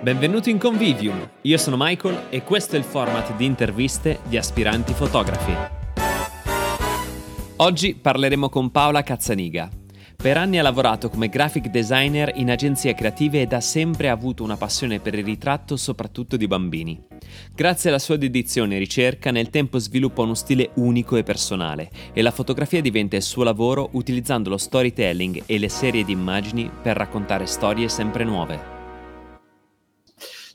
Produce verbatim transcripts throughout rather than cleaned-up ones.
Benvenuti in Convivium, io sono Michael e questo è il format di interviste di aspiranti fotografi. Oggi parleremo con Paola Cazzaniga. Per anni ha lavorato come graphic designer in agenzie creative ed ha sempre avuto una passione per il ritratto, soprattutto di bambini. Grazie alla sua dedizione e ricerca, nel tempo sviluppa uno stile unico e personale e la fotografia diventa il suo lavoro utilizzando lo storytelling e le serie di immagini per raccontare storie sempre nuove.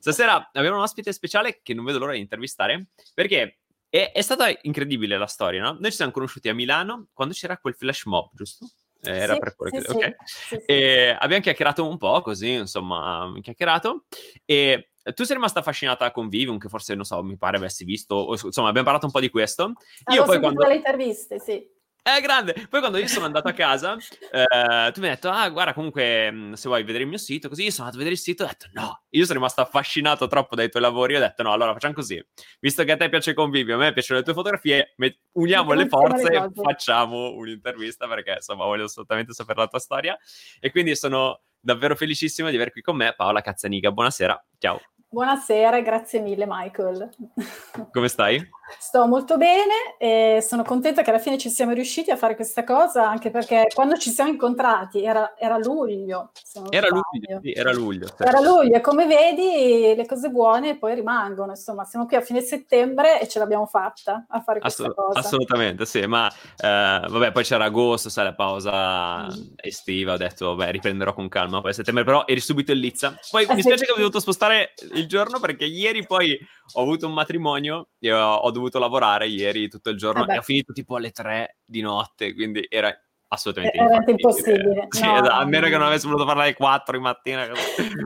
Stasera abbiamo un ospite speciale che non vedo l'ora di intervistare, perché è, è stata incredibile la storia, no? Noi ci siamo conosciuti a Milano quando c'era quel flash mob, giusto? Era sì, per quello sì, che... Okay. Sì, sì. E abbiamo chiacchierato un po', così, insomma, chiacchierato. E tu sei rimasta affascinata da Convivium, che forse, non so, mi pare avessi visto... O, insomma, abbiamo parlato un po' di questo. Ah, io poi quando... le interviste, sì. È grande! Poi quando io sono andato a casa, eh, tu mi hai detto, ah, guarda, comunque, se vuoi vedere il mio sito, così io sono andato a vedere il sito, ho detto, no! Io sono rimasto affascinato troppo dai tuoi lavori, ho detto, no, allora facciamo così. Visto che a te piace Convivio, a me piacciono le tue fotografie, uniamo le forze e facciamo un'intervista, perché, insomma, voglio assolutamente sapere la tua storia. E quindi sono davvero felicissimo di aver qui con me Paola Cazzaniga. Buonasera, ciao! Buonasera, grazie mille Michael. Come stai? Sto molto bene e sono contenta che alla fine ci siamo riusciti a fare questa cosa, anche perché quando ci siamo incontrati era, era luglio. Era luglio, sì, era luglio. Certo. Era luglio e come vedi le cose buone poi rimangono, insomma siamo qui a fine settembre e ce l'abbiamo fatta a fare questa Assolut- cosa. Assolutamente, sì, ma eh, vabbè poi c'era agosto, sai la pausa mm. estiva, ho detto vabbè riprenderò con calma poi a settembre, però eri subito in lizza. Poi eh, mi spiace sì. che ho dovuto spostare il Il giorno perché ieri poi ho avuto un matrimonio e ho, ho dovuto lavorare ieri tutto il giorno eh e ho finito tipo alle tre di notte, quindi era assolutamente era impossibile, sì, no, a meno no. che non avessi voluto parlare alle quattro di mattina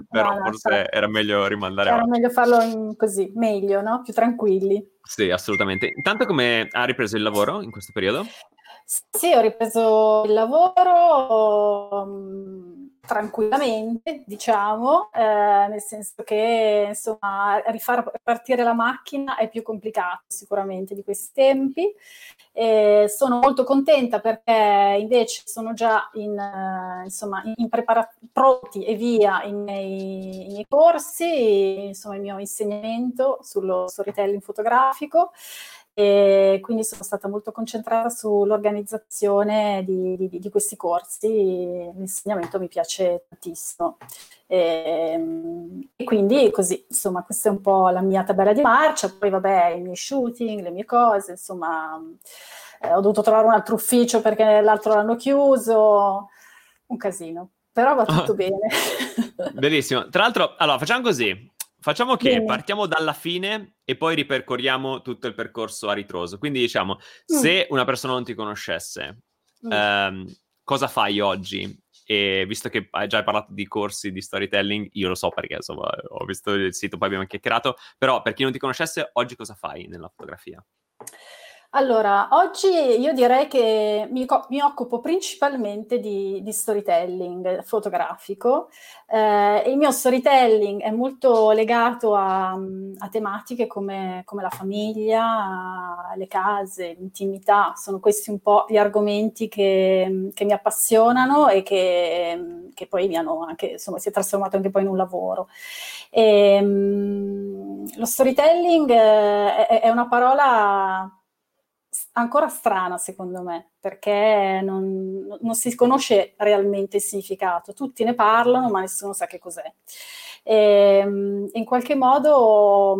però no, no, forse no. era meglio rimandare era avanti. Meglio farlo in così, meglio, no? Più tranquilli. Sì, assolutamente. Intanto come ha ripreso il lavoro in questo periodo? Sì, ho ripreso il lavoro um, tranquillamente, diciamo, eh, nel senso che, insomma, rifar partire la macchina è più complicato sicuramente di questi tempi. Eh, sono molto contenta perché invece sono già in, eh, insomma, in prepara- pronti e via i miei, i miei corsi, insomma, il mio insegnamento sullo storytelling fotografico. E quindi sono stata molto concentrata sull'organizzazione di, di, di questi corsi, l'insegnamento mi piace tantissimo. E, e quindi così, insomma, questa è un po' la mia tabella di marcia, poi vabbè, i miei shooting, le mie cose, insomma, eh, ho dovuto trovare un altro ufficio perché l'altro l'hanno chiuso, un casino, però va tutto ah, bene. Bellissimo, tra l'altro, allora facciamo così. Facciamo che partiamo dalla fine e poi ripercorriamo tutto il percorso a ritroso. Quindi diciamo, se una persona non ti conoscesse, mm. ehm, cosa fai oggi? E visto che hai già parlato di corsi di storytelling, io lo so perché insomma ho visto il sito, poi abbiamo chiacchierato, però per chi non ti conoscesse, oggi cosa fai nella fotografia? Allora, oggi io direi che mi, mi occupo principalmente di, di storytelling fotografico. Eh, il mio storytelling è molto legato a, a tematiche come, come la famiglia, le case, l'intimità. Sono questi un po' gli argomenti che, che mi appassionano e che, che poi mi hanno anche, insomma, si è trasformato anche poi in un lavoro. E, lo storytelling è, è una parola... ancora strana secondo me, perché non, non si conosce realmente il significato, tutti ne parlano ma nessuno sa che cos'è. E, in qualche modo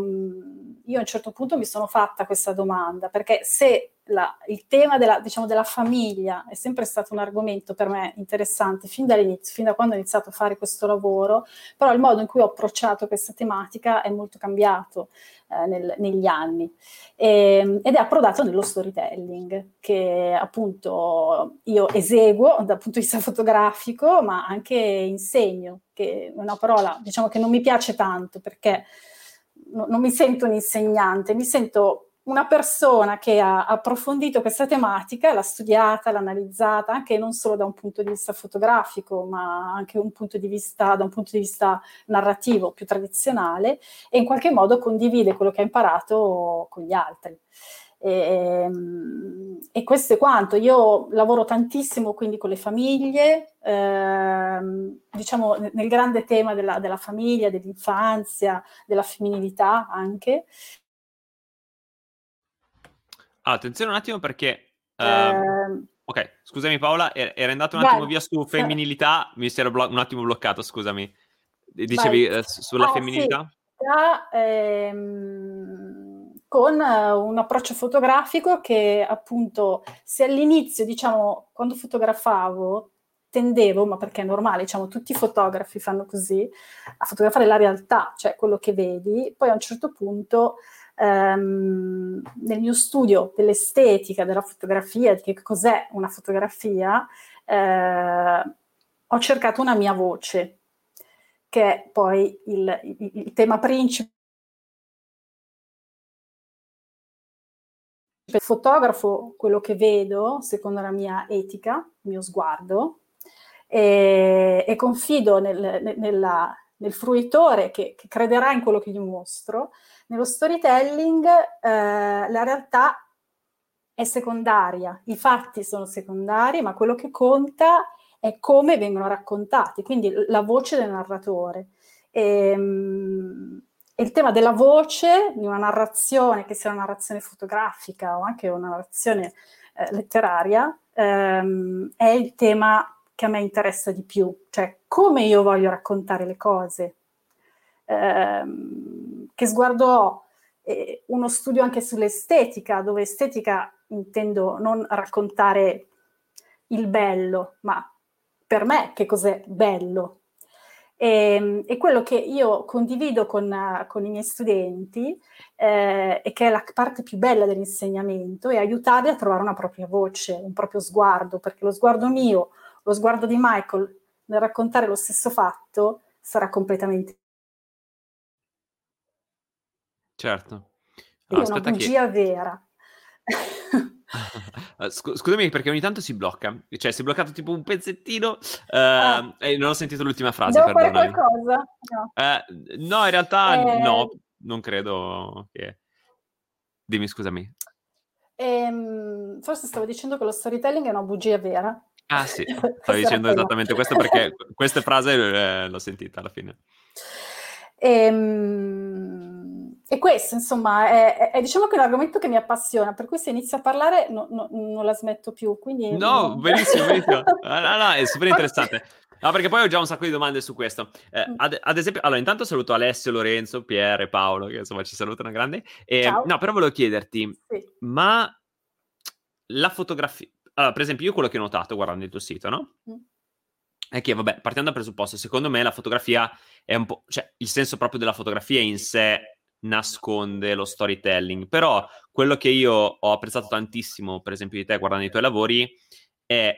io a un certo punto mi sono fatta questa domanda, perché se la, il tema della, diciamo, della famiglia è sempre stato un argomento per me interessante fin dall'inizio, fin da quando ho iniziato a fare questo lavoro, però il modo in cui ho approcciato questa tematica è molto cambiato eh, nel, negli anni e, ed è approdato nello storytelling che appunto io eseguo dal punto di vista fotografico ma anche insegno, che è una parola diciamo che non mi piace tanto perché no, non mi sento un insegnante, mi sento una persona che ha approfondito questa tematica, l'ha studiata, l'ha analizzata, anche non solo da un punto di vista fotografico, ma anche un punto di vista, da un punto di vista narrativo più tradizionale, e in qualche modo condivide quello che ha imparato con gli altri. E, e questo è quanto. Io lavoro tantissimo quindi con le famiglie, ehm, diciamo nel grande tema della, della famiglia, dell'infanzia, della femminilità anche. Ah, attenzione un attimo perché... Ehm, eh, ok, scusami Paola, era andato un attimo vai, via su femminilità, mi si era blo- un attimo bloccato, scusami. Dicevi eh, sulla ah, femminilità? Sì, da, ehm, con un approccio fotografico che appunto, se all'inizio, diciamo, quando fotografavo tendevo, ma perché è normale, diciamo, tutti i fotografi fanno così, a fotografare la realtà, cioè quello che vedi, poi a un certo punto ehm, nel mio studio dell'estetica, della fotografia, di che cos'è una fotografia, eh, ho cercato una mia voce, che è poi il, il, il tema principe. Fotografo quello che vedo secondo la mia etica, il mio sguardo, e, e confido nel, nel, nella, nel fruitore che, che crederà in quello che gli mostro. Nello storytelling eh, la realtà è secondaria, i fatti sono secondari, ma quello che conta è come vengono raccontati, quindi la voce del narratore. E, mh, E il tema della voce, di una narrazione, che sia una narrazione fotografica o anche una narrazione eh, letteraria, ehm, è il tema che a me interessa di più. Cioè, come io voglio raccontare le cose, ehm, che sguardo ho, eh, uno studio anche sull'estetica, dove estetica intendo non raccontare il bello, ma per me che cos'è bello. E, e quello che io condivido con, con i miei studenti eh, e che è la parte più bella dell'insegnamento è aiutarli a trovare una propria voce, un proprio sguardo, perché lo sguardo mio, lo sguardo di Michael nel raccontare lo stesso fatto sarà completamente certo. Allora, è una bugia che... vera. Scusami perché ogni tanto si blocca, cioè si è bloccato tipo un pezzettino eh, ah. e non ho sentito l'ultima frase. Devo fare qualcosa? No. Eh, no, in realtà eh... no, non credo che... Dimmi, scusami. Ehm, forse stavo dicendo che lo storytelling è una bugia vera. Ah sì, stavo dicendo esattamente questo perché queste frasi eh, l'ho sentita alla fine. Ehm... E questo, insomma, è, è, è diciamo che è un argomento che mi appassiona, per cui se inizio a parlare no, no, non la smetto più, quindi... No, benissimo, benissimo. No, no, no, è super interessante. No, perché poi ho già un sacco di domande su questo. Eh, ad, ad esempio, allora, intanto saluto Alessio, Lorenzo, Pier e Paolo, che insomma ci salutano grande. E, Ciao. No, però volevo chiederti, sì. ma la fotografia... Allora, per esempio, io quello che ho notato guardando il tuo sito, no? Mm. È che, vabbè, partendo dal presupposto, secondo me la fotografia è un po'... Cioè, il senso proprio della fotografia in sé... nasconde lo storytelling, però quello che io ho apprezzato tantissimo per esempio di te guardando i tuoi lavori è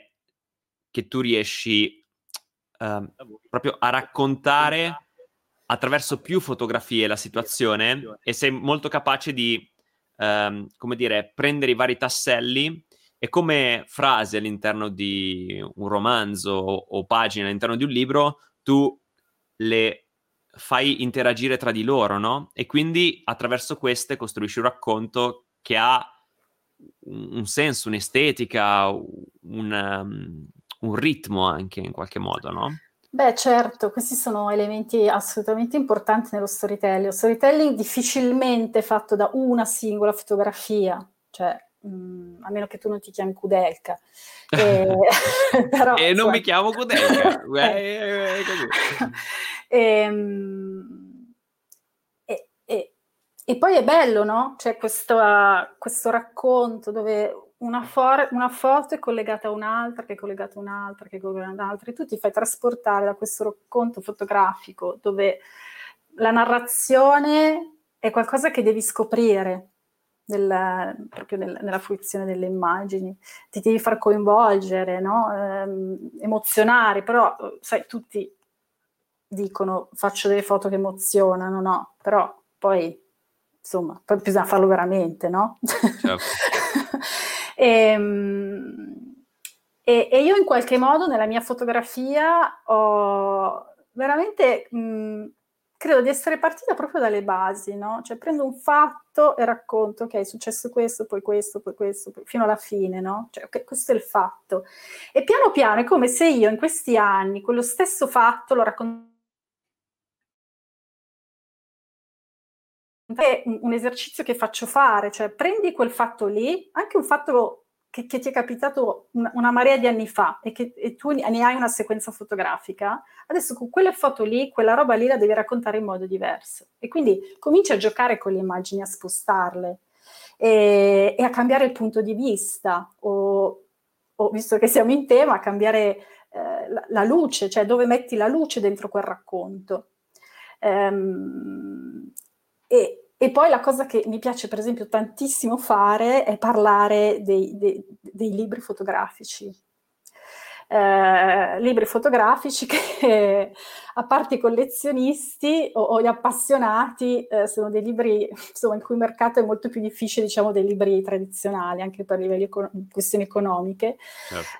che tu riesci eh, proprio a raccontare attraverso più fotografie la situazione e sei molto capace di ehm, come dire, prendere i vari tasselli e come frase all'interno di un romanzo o, o pagine all'interno di un libro tu le fai interagire tra di loro, no? E quindi attraverso queste costruisci un racconto che ha un senso, un'estetica, un, um, un ritmo anche in qualche modo, no? Beh, certo, questi sono elementi assolutamente importanti nello storytelling. Lo storytelling difficilmente fatto da una singola fotografia, cioè mh, a meno che tu non ti chiami Koudelka. E, però, e non cioè... mi chiamo Koudelka. Beh, è così. E, e, e, e poi è bello, no? C'è questo, uh, questo racconto dove una, for- una foto è collegata a un'altra, che è collegata a un'altra, che è collegata a un'altra, e tu ti fai trasportare da questo racconto fotografico dove la narrazione è qualcosa che devi scoprire nella, proprio nel, nella fruizione delle immagini, ti devi far coinvolgere, no? Ehm, emozionare, però sai, tutti dicono faccio delle foto che emozionano, no? Però poi, insomma, poi bisogna farlo veramente, no? Certo. e, e, e io in qualche modo nella mia fotografia ho veramente mh, credo di essere partita proprio dalle basi, no? Cioè prendo un fatto e racconto, ok, è successo questo, poi questo, poi questo, poi fino alla fine, no? Cioè, okay, questo è il fatto. E piano piano è come se io in questi anni quello stesso fatto lo raccontassi. È un esercizio che faccio fare, cioè prendi quel fatto lì, anche un fatto che, che ti è capitato una, una marea di anni fa e che e tu ne hai una sequenza fotografica, adesso con quelle foto lì, quella roba lì la devi raccontare in modo diverso e quindi cominci a giocare con le immagini, a spostarle e, e a cambiare il punto di vista o, o visto che siamo in tema, a cambiare eh, la, la luce, cioè dove metti la luce dentro quel racconto. Ehm, E, e poi la cosa che mi piace per esempio tantissimo fare è parlare dei, dei, dei libri fotografici. Eh, libri fotografici che a parte i collezionisti o, o gli appassionati eh, sono dei libri insomma, in cui il mercato è molto più difficile diciamo dei libri tradizionali anche per livelli econ- questioni economiche.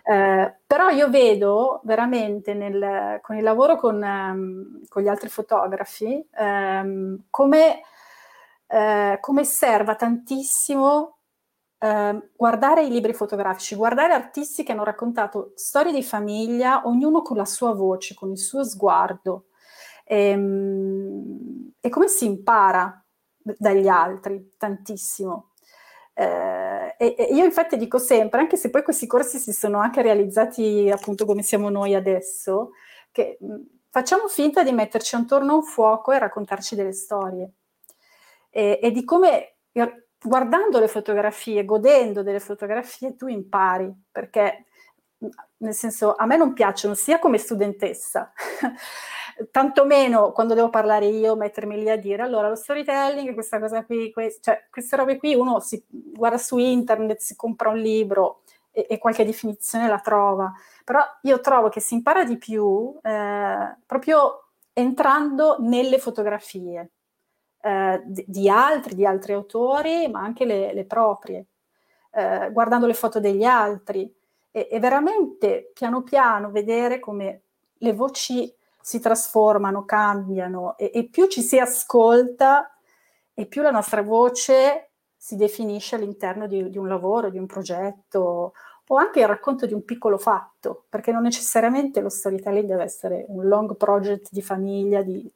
Eh. Eh, però io vedo veramente nel, con il lavoro con, um, con gli altri fotografi um, come Uh, come serva tantissimo uh, guardare i libri fotografici, guardare artisti che hanno raccontato storie di famiglia, ognuno con la sua voce, con il suo sguardo, e, um, e come si impara dagli altri, tantissimo. Uh, e, e io infatti dico sempre, anche se poi questi corsi si sono anche realizzati appunto come siamo noi adesso, che mh, facciamo finta di metterci attorno a un fuoco e raccontarci delle storie. E, e di come guardando le fotografie, godendo delle fotografie, tu impari, perché nel senso a me non piacciono sia come studentessa, tantomeno quando devo parlare io, mettermi lì a dire allora lo storytelling, questa cosa qui, quest-", cioè queste robe qui uno si guarda su internet, si compra un libro e, e qualche definizione la trova, però io trovo che si impara di più eh, proprio entrando nelle fotografie. Eh, di, di altri, di altri autori, ma anche le, le proprie, eh, guardando le foto degli altri e, e veramente piano piano vedere come le voci si trasformano, cambiano e, e più ci si ascolta e più la nostra voce si definisce all'interno di, di un lavoro, di un progetto o anche il racconto di un piccolo fatto, perché non necessariamente lo storytelling deve essere un long project di famiglia, di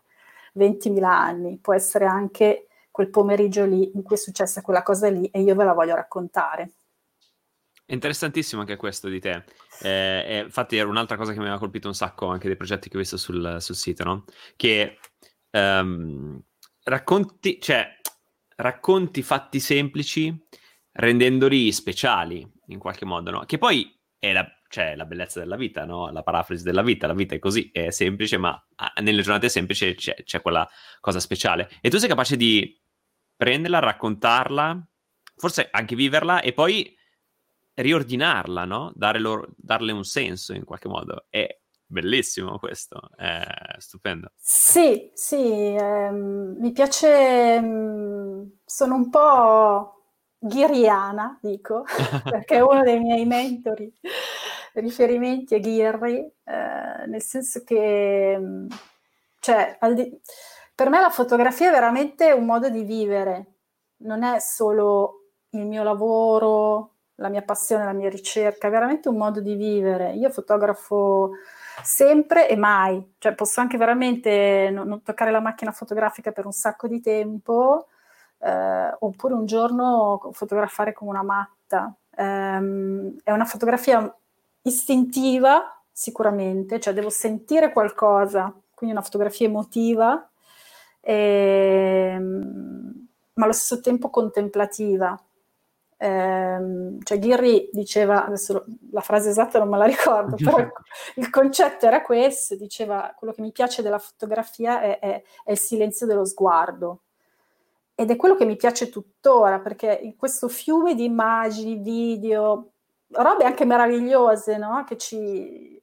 ventimila anni, può essere anche quel pomeriggio lì in cui è successa quella cosa lì e io ve la voglio raccontare. È interessantissimo anche questo di te. Eh, è, infatti era un'altra cosa che mi aveva colpito un sacco anche dei progetti che ho visto sul, sul sito, no? Che um, racconti, cioè, racconti fatti semplici rendendoli speciali in qualche modo, no? Che poi è la... Cioè, la bellezza della vita, no? La parafrasi della vita. La vita è così, è semplice, ma nelle giornate semplici c'è, c'è quella cosa speciale. E tu sei capace di prenderla, raccontarla, forse anche viverla, e poi riordinarla, no? Dare loro, darle un senso in qualche modo. È bellissimo questo, è stupendo. Sì, sì, ehm, mi piace... Mh, sono un po' ghiriana, dico, perché uno dei miei mentori... riferimenti a Ghirri, eh, nel senso che cioè, al di- per me la fotografia è veramente un modo di vivere, non è solo il mio lavoro, la mia passione, la mia ricerca, è veramente un modo di vivere. Io fotografo sempre e mai, cioè posso anche veramente non, non toccare la macchina fotografica per un sacco di tempo, eh, oppure un giorno fotografare come una matta. Eh, è una fotografia istintiva sicuramente, cioè devo sentire qualcosa, quindi una fotografia emotiva, ehm, ma allo stesso tempo contemplativa. Ehm, cioè Ghirri diceva, adesso la frase esatta non me la ricordo, però il concetto era questo, diceva quello che mi piace della fotografia è, è, è il silenzio dello sguardo. Ed è quello che mi piace tuttora, perché in questo fiume di immagini, video... robe anche meravigliose, no? Che ci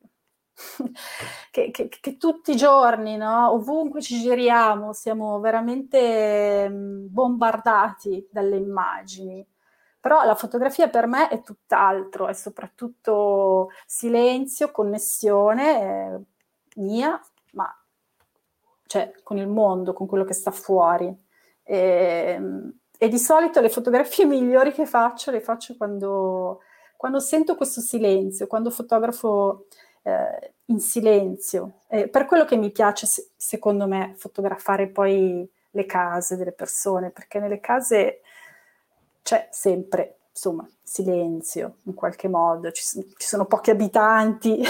che, che, che tutti i giorni, no? Ovunque ci giriamo, siamo veramente bombardati dalle immagini. Però la fotografia per me è tutt'altro, è soprattutto silenzio, connessione eh, mia, ma cioè con il mondo, con quello che sta fuori. E, e di solito le fotografie migliori che faccio le faccio quando, quando sento questo silenzio, quando fotografo eh, in silenzio. Eh, per quello che mi piace, se, secondo me, fotografare poi le case delle persone, perché nelle case c'è sempre, insomma, silenzio in qualche modo, ci, ci sono pochi abitanti,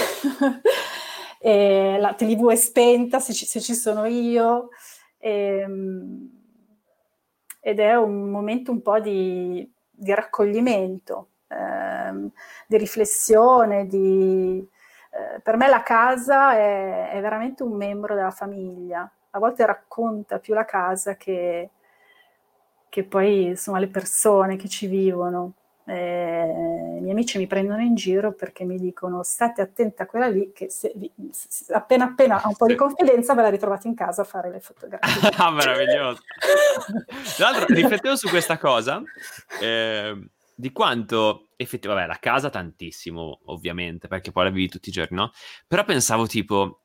e la tivù è spenta se ci, se ci sono io, e, ed è un momento un po' di, di raccoglimento, ehm, di riflessione, di, eh, per me la casa è, è veramente un membro della famiglia. A volte racconta più la casa che, che poi, insomma, le persone che ci vivono. Eh, I miei amici mi prendono in giro perché mi dicono: state attenti a quella lì, che se, se, appena appena ha un po' di confidenza ve la ritrovate in casa a fare le fotografie. Ah, meraviglioso! Tra l'altro, riflettevo su questa cosa, eh, di quanto effettivamente, vabbè, la casa tantissimo, ovviamente, perché poi la vivi tutti i giorni, no? Però pensavo tipo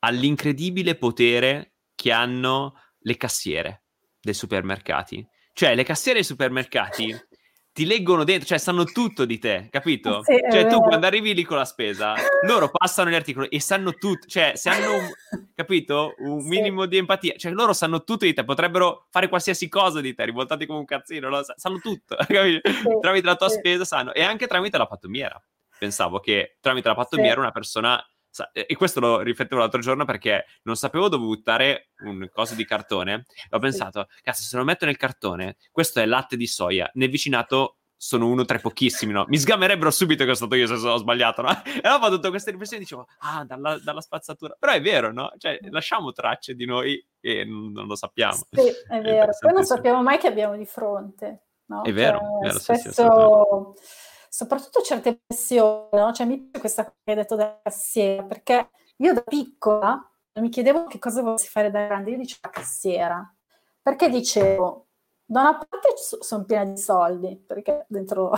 all'incredibile potere che hanno le cassiere dei supermercati. Cioè, le cassiere dei supermercati ti leggono dentro, cioè sanno tutto di te, capito? Sì, cioè, tu quando arrivi lì con la spesa, loro passano gli articoli e sanno tutto, cioè, se hanno, un, capito, un sì. minimo di empatia, cioè, loro sanno tutto di te, potrebbero fare qualsiasi cosa di te, rivoltati come un cazzino, loro sanno tutto, capito? Sì, tramite la tua sì. spesa sanno, e anche tramite la pattumiera. Pensavo che tramite la pattumiera sì. una persona... E questo lo riflettevo l'altro giorno perché non sapevo dove buttare un coso di cartone. Ho pensato, cazzo, se lo metto nel cartone, questo è latte di soia. Nel vicinato sono uno tra i pochissimi, no? Mi sgamerebbero subito che ho stato io se ho sbagliato, no? E allora ho fatto tutte queste riflessioni e dicevo, ah, dalla, dalla spazzatura. Però è vero, no? Cioè, lasciamo tracce di noi e non lo sappiamo. Sì, è vero. Poi non sappiamo mai che abbiamo di fronte, no? È vero, cioè, è vero spesso... Sì, sì, soprattutto certe pressioni, no? Cioè, mi piace questa cosa che hai detto della cassiera, perché io da piccola mi chiedevo che cosa volessi fare da grande. Io dicevo la cassiera, perché dicevo, da una parte sono piena di soldi, perché dentro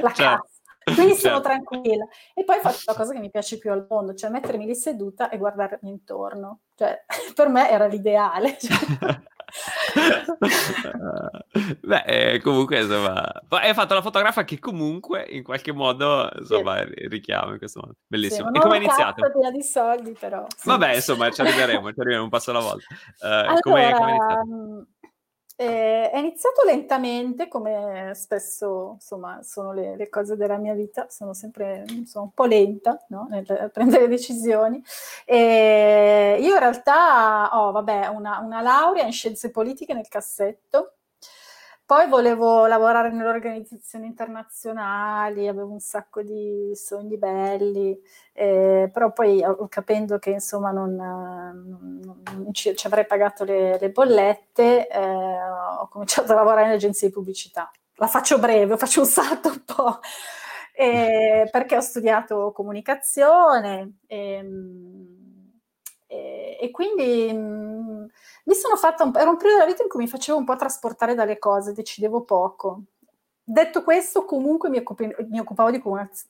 la cassa, quindi sono certo. tranquilla, e poi faccio la cosa che mi piace più al mondo, cioè mettermi lì seduta e guardarmi intorno. Cioè, per me era l'ideale. Beh, comunque, insomma, hai fatto la fotografa che comunque in qualche modo, insomma, sì. richiama in questo modo. Bellissimo. Sì, e come è iniziato? Di soldi, però. Sì. Vabbè, insomma, ci arriveremo, ci arriveremo un passo alla volta. Uh, allora, com'è, com'è iniziato? Eh, è iniziato lentamente, come spesso, insomma, sono le, le cose della mia vita, sono sempre sono un po' lenta, no? Nel prendere decisioni. E io in realtà ho, vabbè, una, una laurea in scienze politiche nel cassetto, poi volevo lavorare nelle organizzazioni internazionali, avevo un sacco di sogni belli, eh, però poi capendo che, insomma, non, non, non ci, ci avrei pagato le, le bollette, eh, ho cominciato a lavorare in agenzie di pubblicità. La faccio breve, faccio un salto un po', eh, perché ho studiato comunicazione, e, e, e quindi... Mh, Mi sono fatta un, era un periodo della vita in cui mi facevo un po' trasportare dalle cose, decidevo poco. Detto questo, comunque mi, occupi, mi occupavo di,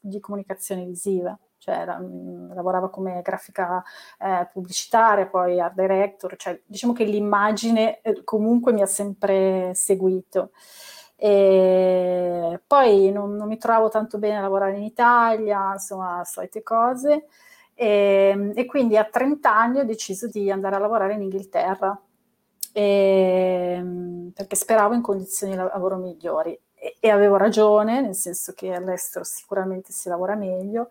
di comunicazione visiva, cioè la, mh, lavoravo come grafica eh, pubblicitaria, poi art director, cioè diciamo che l'immagine eh, comunque mi ha sempre seguito. E poi non, non mi trovavo tanto bene a lavorare in Italia, insomma, solite cose. E, e quindi a trenta anni ho deciso di andare a lavorare in Inghilterra, e, perché speravo in condizioni di lavoro migliori, e, e avevo ragione, nel senso che all'estero sicuramente si lavora meglio,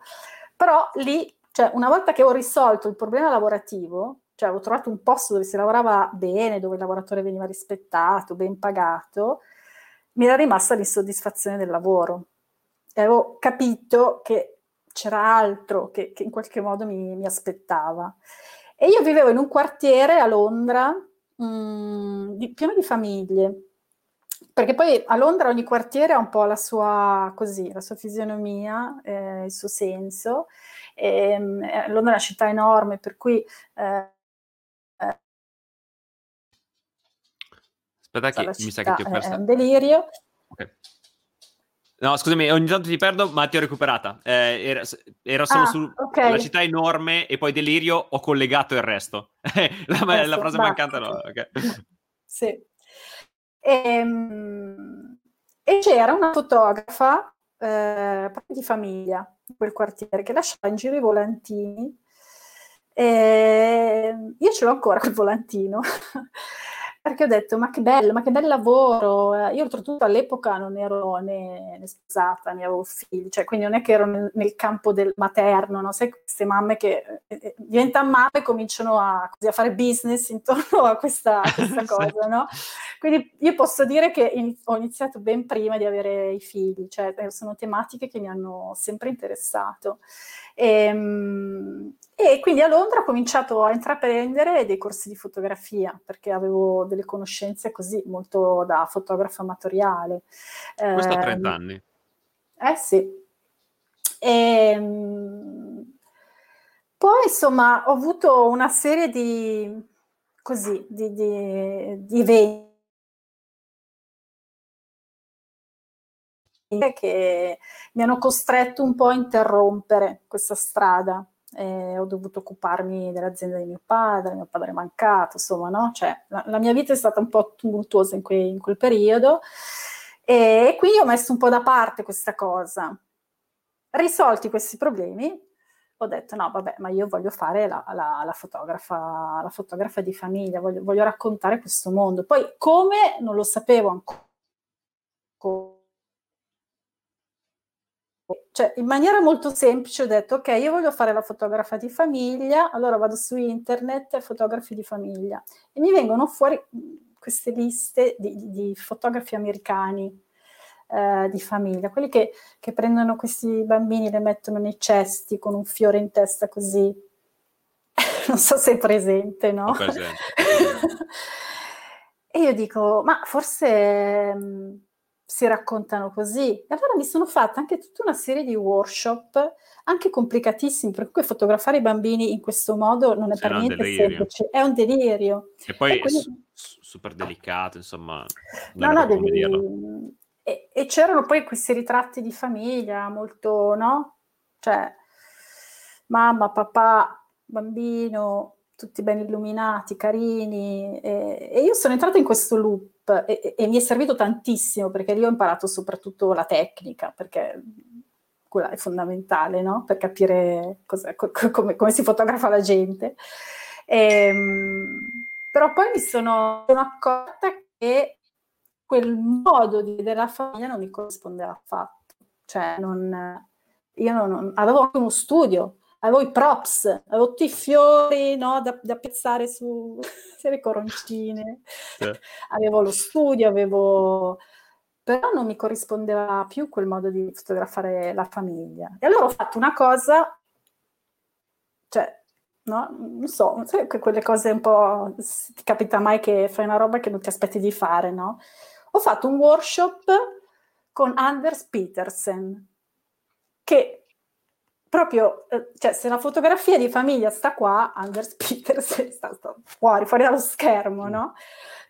però lì, cioè, una volta che ho risolto il problema lavorativo, cioè avevo trovato un posto dove si lavorava bene, dove il lavoratore veniva rispettato, ben pagato, mi era rimasta l'insoddisfazione del lavoro, e avevo capito che c'era altro che, che in qualche modo mi, mi aspettava. E io vivevo in un quartiere a Londra mh, di, pieno di famiglie, perché poi a Londra ogni quartiere ha un po' la sua, così, la sua fisionomia, eh, il suo senso. E, mh, Londra è una città enorme, per cui... Eh, Aspetta che mi sa che ti ho perso. È un delirio. Okay. No, scusami, ogni tanto ti perdo, ma ti ho recuperata. Eh, era, era solo ah, sulla okay. città enorme e poi delirio, ho collegato il resto. la, la, la frase mancante no. Okay. Sì. E, e c'era una fotografa eh, di famiglia in quel quartiere che lasciava in giro i volantini. E io ce l'ho ancora quel volantino. Perché ho detto, ma che bello, ma che bel lavoro. Io oltretutto all'epoca non ero né, né sposata, né avevo figli, cioè quindi non è che ero nel, nel campo del materno, no? Sai queste mamme che eh, diventano mamme e cominciano a, così, a fare business intorno a questa, a questa cosa, no? Quindi io posso dire che in, ho iniziato ben prima di avere i figli, cioè sono tematiche che mi hanno sempre interessato. E, e quindi a Londra ho cominciato a intraprendere dei corsi di fotografia, perché avevo delle conoscenze così, molto da fotografa amatoriale. Questo eh, a trenta anni. Eh sì. E, poi insomma ho avuto una serie di, così, di, di, di eventi che mi hanno costretto un po' a interrompere questa strada. Eh, ho dovuto occuparmi dell'azienda di mio padre, mio padre è mancato, insomma, no? Cioè, la, la mia vita è stata un po' tumultuosa in, que, in quel periodo e quindi ho messo un po' da parte questa cosa. Risolti questi problemi, ho detto no, vabbè, ma io voglio fare la, la, la, fotografa, la fotografa di famiglia, voglio, voglio raccontare questo mondo. Poi come non lo sapevo ancora. Cioè, in maniera molto semplice ho detto ok, io voglio fare la fotografa di famiglia, allora vado su internet, fotografi di famiglia, e mi vengono fuori queste liste di, di fotografi americani eh, di famiglia, quelli che, che prendono questi bambini, li mettono nei cesti con un fiore in testa così, non so se è presente, no? Ho presente. E io dico, ma forse... Mh, si raccontano così. E allora mi sono fatta anche tutta una serie di workshop, anche complicatissimi, perché fotografare i bambini in questo modo non è Se per niente delirio. semplice, è un delirio. E poi e quindi... su- super delicato, insomma. No, no, devi... e-, e c'erano poi questi ritratti di famiglia, molto, no? Cioè, mamma, papà, bambino, tutti ben illuminati, carini. E, e io sono entrata in questo loop. E, e mi è servito tantissimo, perché lì ho imparato soprattutto la tecnica, perché quella è fondamentale, no? Per capire cosa, co, come, come si fotografa la gente. E, però poi mi sono, sono accorta che quel modo di vedere la famiglia non mi corrispondeva affatto. Cioè, non, io non, non, avevo anche uno studio, avevo i props, avevo tutti i fiori, no, da, da piazzare su le coroncine, sì. Avevo lo studio, avevo... però non mi corrispondeva più quel modo di fotografare la famiglia. E allora ho fatto una cosa, cioè, no, non so, quelle cose un po', ti capita mai che fai una roba che non ti aspetti di fare, no? Ho fatto un workshop con Anders Petersen, che... proprio, cioè, se la fotografia di famiglia sta qua, Anders Petersen sta, sta fuori, fuori dallo schermo, no?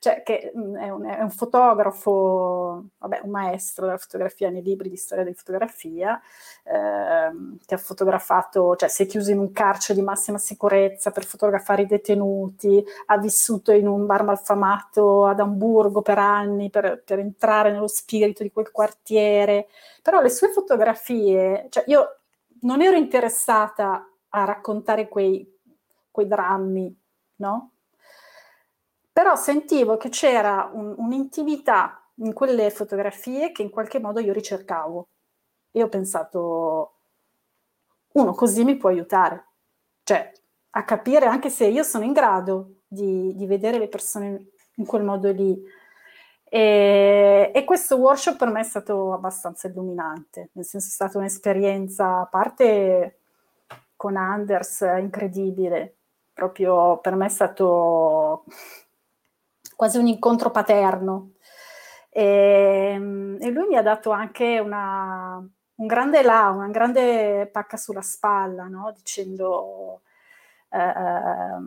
Cioè, che è un, è un fotografo, vabbè, un maestro della fotografia, nei libri di storia della fotografia, ehm, che ha fotografato, cioè, si è chiuso in un carcere di massima sicurezza per fotografare i detenuti, ha vissuto in un bar malfamato ad Amburgo per anni, per, per entrare nello spirito di quel quartiere. Però le sue fotografie, cioè, io... non ero interessata a raccontare quei, quei drammi, no? Però sentivo che c'era un, un'intimità in quelle fotografie che in qualche modo io ricercavo. E ho pensato, uno così mi può aiutare. Cioè, a capire anche se io sono in grado di, di vedere le persone in quel modo lì. E, e questo workshop per me è stato abbastanza illuminante, nel senso è stata un'esperienza a parte con Anders incredibile, proprio per me è stato quasi un incontro paterno e, e lui mi ha dato anche una, un grande là, una grande pacca sulla spalla, no? Dicendo eh,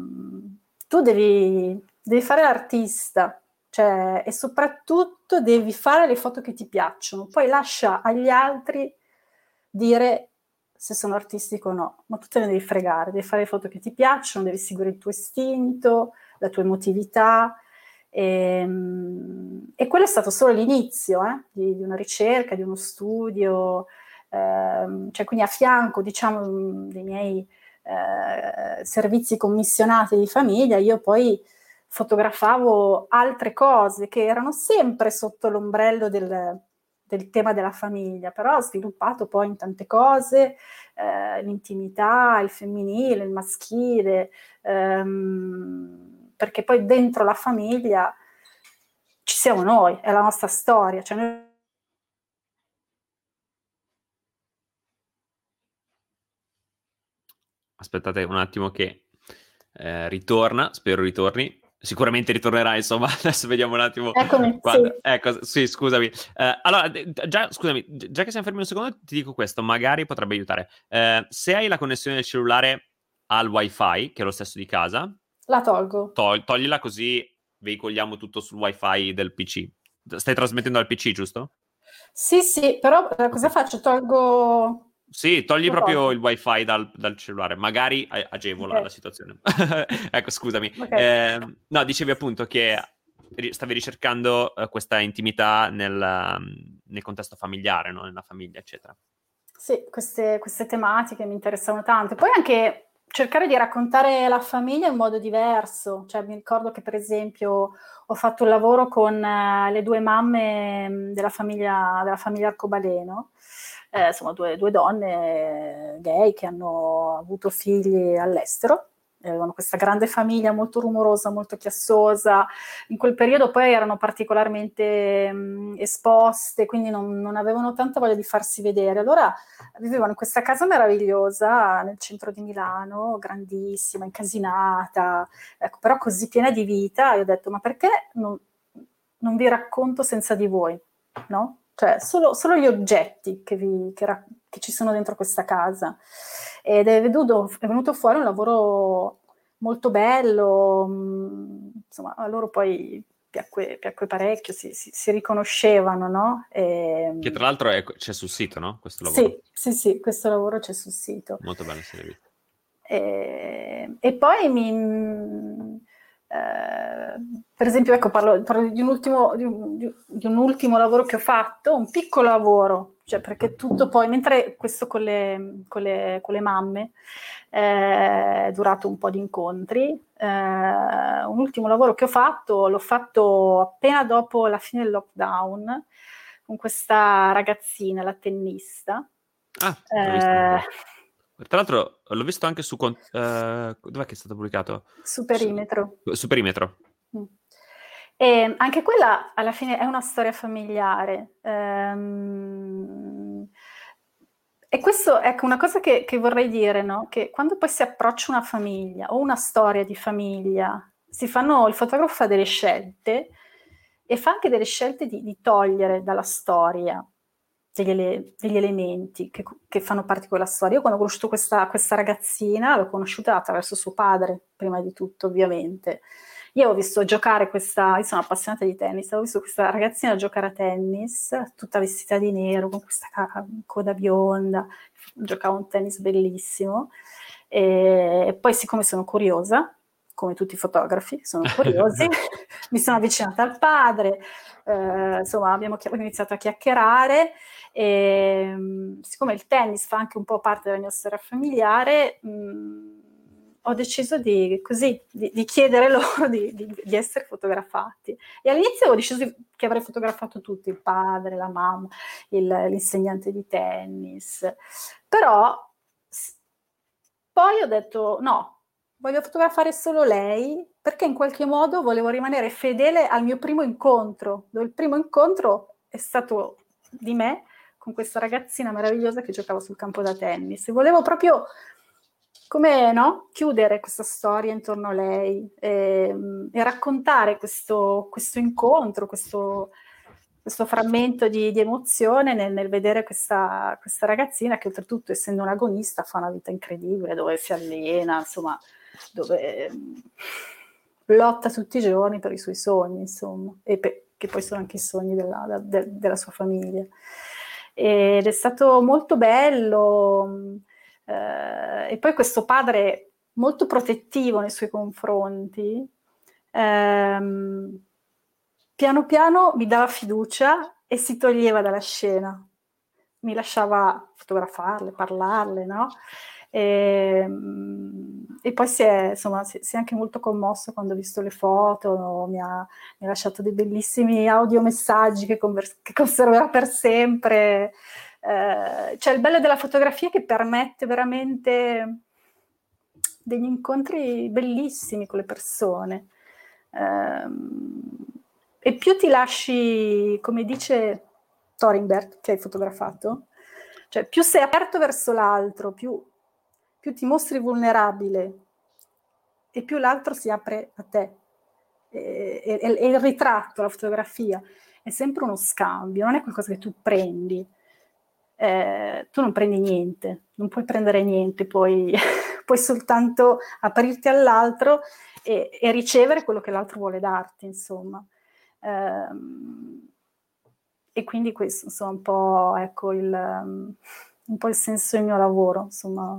tu devi, devi fare l'artista, Cioè, e soprattutto devi fare le foto che ti piacciono, poi lascia agli altri dire se sono artistico o no, ma tu te ne devi fregare, devi fare le foto che ti piacciono, devi seguire il tuo istinto, la tua emotività, e, e quello è stato solo l'inizio eh, di, di una ricerca, di uno studio, eh, cioè quindi a fianco, diciamo, dei miei eh, servizi commissionati di famiglia, io poi fotografavo altre cose che erano sempre sotto l'ombrello del... del tema della famiglia, però ho sviluppato poi in tante cose, eh, l'intimità, il femminile, il maschile, ehm, perché poi dentro la famiglia ci siamo noi, è la nostra storia, cioè noi aspettate un attimo che eh, ritorna, spero ritorni. Sicuramente ritornerai, insomma, adesso vediamo un attimo. Eccomi, sì. Ecco, sì, scusami. Eh, allora, già, scusami, già che siamo fermi un secondo, ti dico questo, magari potrebbe aiutare. Eh, se hai la connessione del cellulare al wifi, che è lo stesso di casa... La tolgo. Tog- toglila così veicoliamo tutto sul wifi del P C. Stai trasmettendo al P C, giusto? Sì, sì, però eh, cosa faccio? Tolgo... Sì, togli proprio il wifi dal, dal cellulare, magari agevola okay. la situazione. Ecco, scusami. Okay. Eh, no, dicevi appunto che stavi ricercando eh, questa intimità nel, nel contesto familiare, no? Nella famiglia, eccetera. Sì, queste, queste tematiche mi interessavano tanto. Poi anche cercare di raccontare la famiglia in modo diverso. Cioè, mi ricordo che, per esempio, ho fatto un lavoro con eh, le due mamme della famiglia, della famiglia Arcobaleno. Eh, insomma, due, due donne gay che hanno avuto figli all'estero, avevano eh, questa grande famiglia molto rumorosa, molto chiassosa, in quel periodo poi erano particolarmente mh, esposte, quindi non, non avevano tanta voglia di farsi vedere, allora vivevano in questa casa meravigliosa nel centro di Milano, grandissima, incasinata, ecco, però così piena di vita, e ho detto, ma perché non, non vi racconto senza di voi, no? Cioè solo, solo gli oggetti che, vi, che, ra- che ci sono dentro questa casa. Ed è, venuto, è venuto fuori un lavoro molto bello, insomma, a loro poi piacque, piacque parecchio, si, si, si riconoscevano, no? E... Che tra l'altro è, c'è sul sito, no? Questo lavoro. Sì, sì, sì, questo lavoro c'è sul sito. Molto bello, si vede. E, e poi mi... Eh, per esempio, ecco, parlo, parlo di, un ultimo, di, un, di un ultimo lavoro che ho fatto, un piccolo lavoro, cioè perché tutto poi, mentre questo con le, con le, con le mamme eh, è durato un po' di incontri, eh, un ultimo lavoro che ho fatto, l'ho fatto appena dopo la fine del lockdown, con questa ragazzina, la tennista. Ah, eh, tra l'altro l'ho visto anche su... Uh, dov'è che è stato pubblicato? Su Perimetro. Su, su Perimetro. Mm. E anche quella, alla fine, è una storia familiare. Ehm... E questo, ecco, una cosa che, che vorrei dire, no? Che quando poi si approccia una famiglia o una storia di famiglia, si fanno, il fotografo fa delle scelte e fa anche delle scelte di, di togliere dalla storia Degli, ele- degli elementi che, che fanno parte di quella storia. Io quando ho conosciuto questa, questa ragazzina, l'ho conosciuta attraverso suo padre, prima di tutto, ovviamente. Io ho visto giocare questa, io sono appassionata di tennis, ho visto questa ragazzina giocare a tennis, tutta vestita di nero, con questa coda bionda, giocava un tennis bellissimo. E, e poi, siccome sono curiosa, come tutti i fotografi, sono curiosi, mi sono avvicinata al padre, eh, insomma abbiamo chi- iniziato a chiacchierare, e mh, siccome il tennis fa anche un po' parte della mia storia familiare, mh, ho deciso di, così, di, di chiedere loro di, di, di essere fotografati. E all'inizio ho deciso di, che avrei fotografato tutti, il padre, la mamma, il, l'insegnante di tennis, però s- poi ho detto no, voglio fotografare solo lei, perché in qualche modo volevo rimanere fedele al mio primo incontro, dove il primo incontro è stato di me con questa ragazzina meravigliosa che giocava sul campo da tennis. E volevo proprio, come no, chiudere questa storia intorno a lei e, e raccontare questo, questo incontro, questo, questo frammento di, di emozione nel, nel vedere questa, questa ragazzina che, oltretutto, essendo un agonista, fa una vita incredibile, dove si allena, insomma... dove lotta tutti i giorni per i suoi sogni, insomma, e pe- che poi sono anche i sogni della, de- della sua famiglia. Ed è stato molto bello, eh, e poi questo padre molto protettivo nei suoi confronti, ehm, piano piano mi dava fiducia e si toglieva dalla scena, mi lasciava fotografarle, parlarle, no? E, e poi si è, insomma, si è anche molto commosso quando ho visto le foto, no? mi, ha, mi ha lasciato dei bellissimi audiomessaggi che, convers- che conserverà per sempre. Eh, cioè il bello della fotografia che permette veramente degli incontri bellissimi con le persone, eh, e più ti lasci, come dice Thorinberg che hai fotografato, cioè più sei aperto verso l'altro, più più ti mostri vulnerabile e più l'altro si apre a te. E, e, e il ritratto, la fotografia, è sempre uno scambio, non è qualcosa che tu prendi. Eh, tu non prendi niente, non puoi prendere niente, puoi, puoi soltanto aprirti all'altro e, e ricevere quello che l'altro vuole darti, insomma. Eh, e quindi questo, insomma, un po', ecco, il, un po' il senso del mio lavoro, insomma.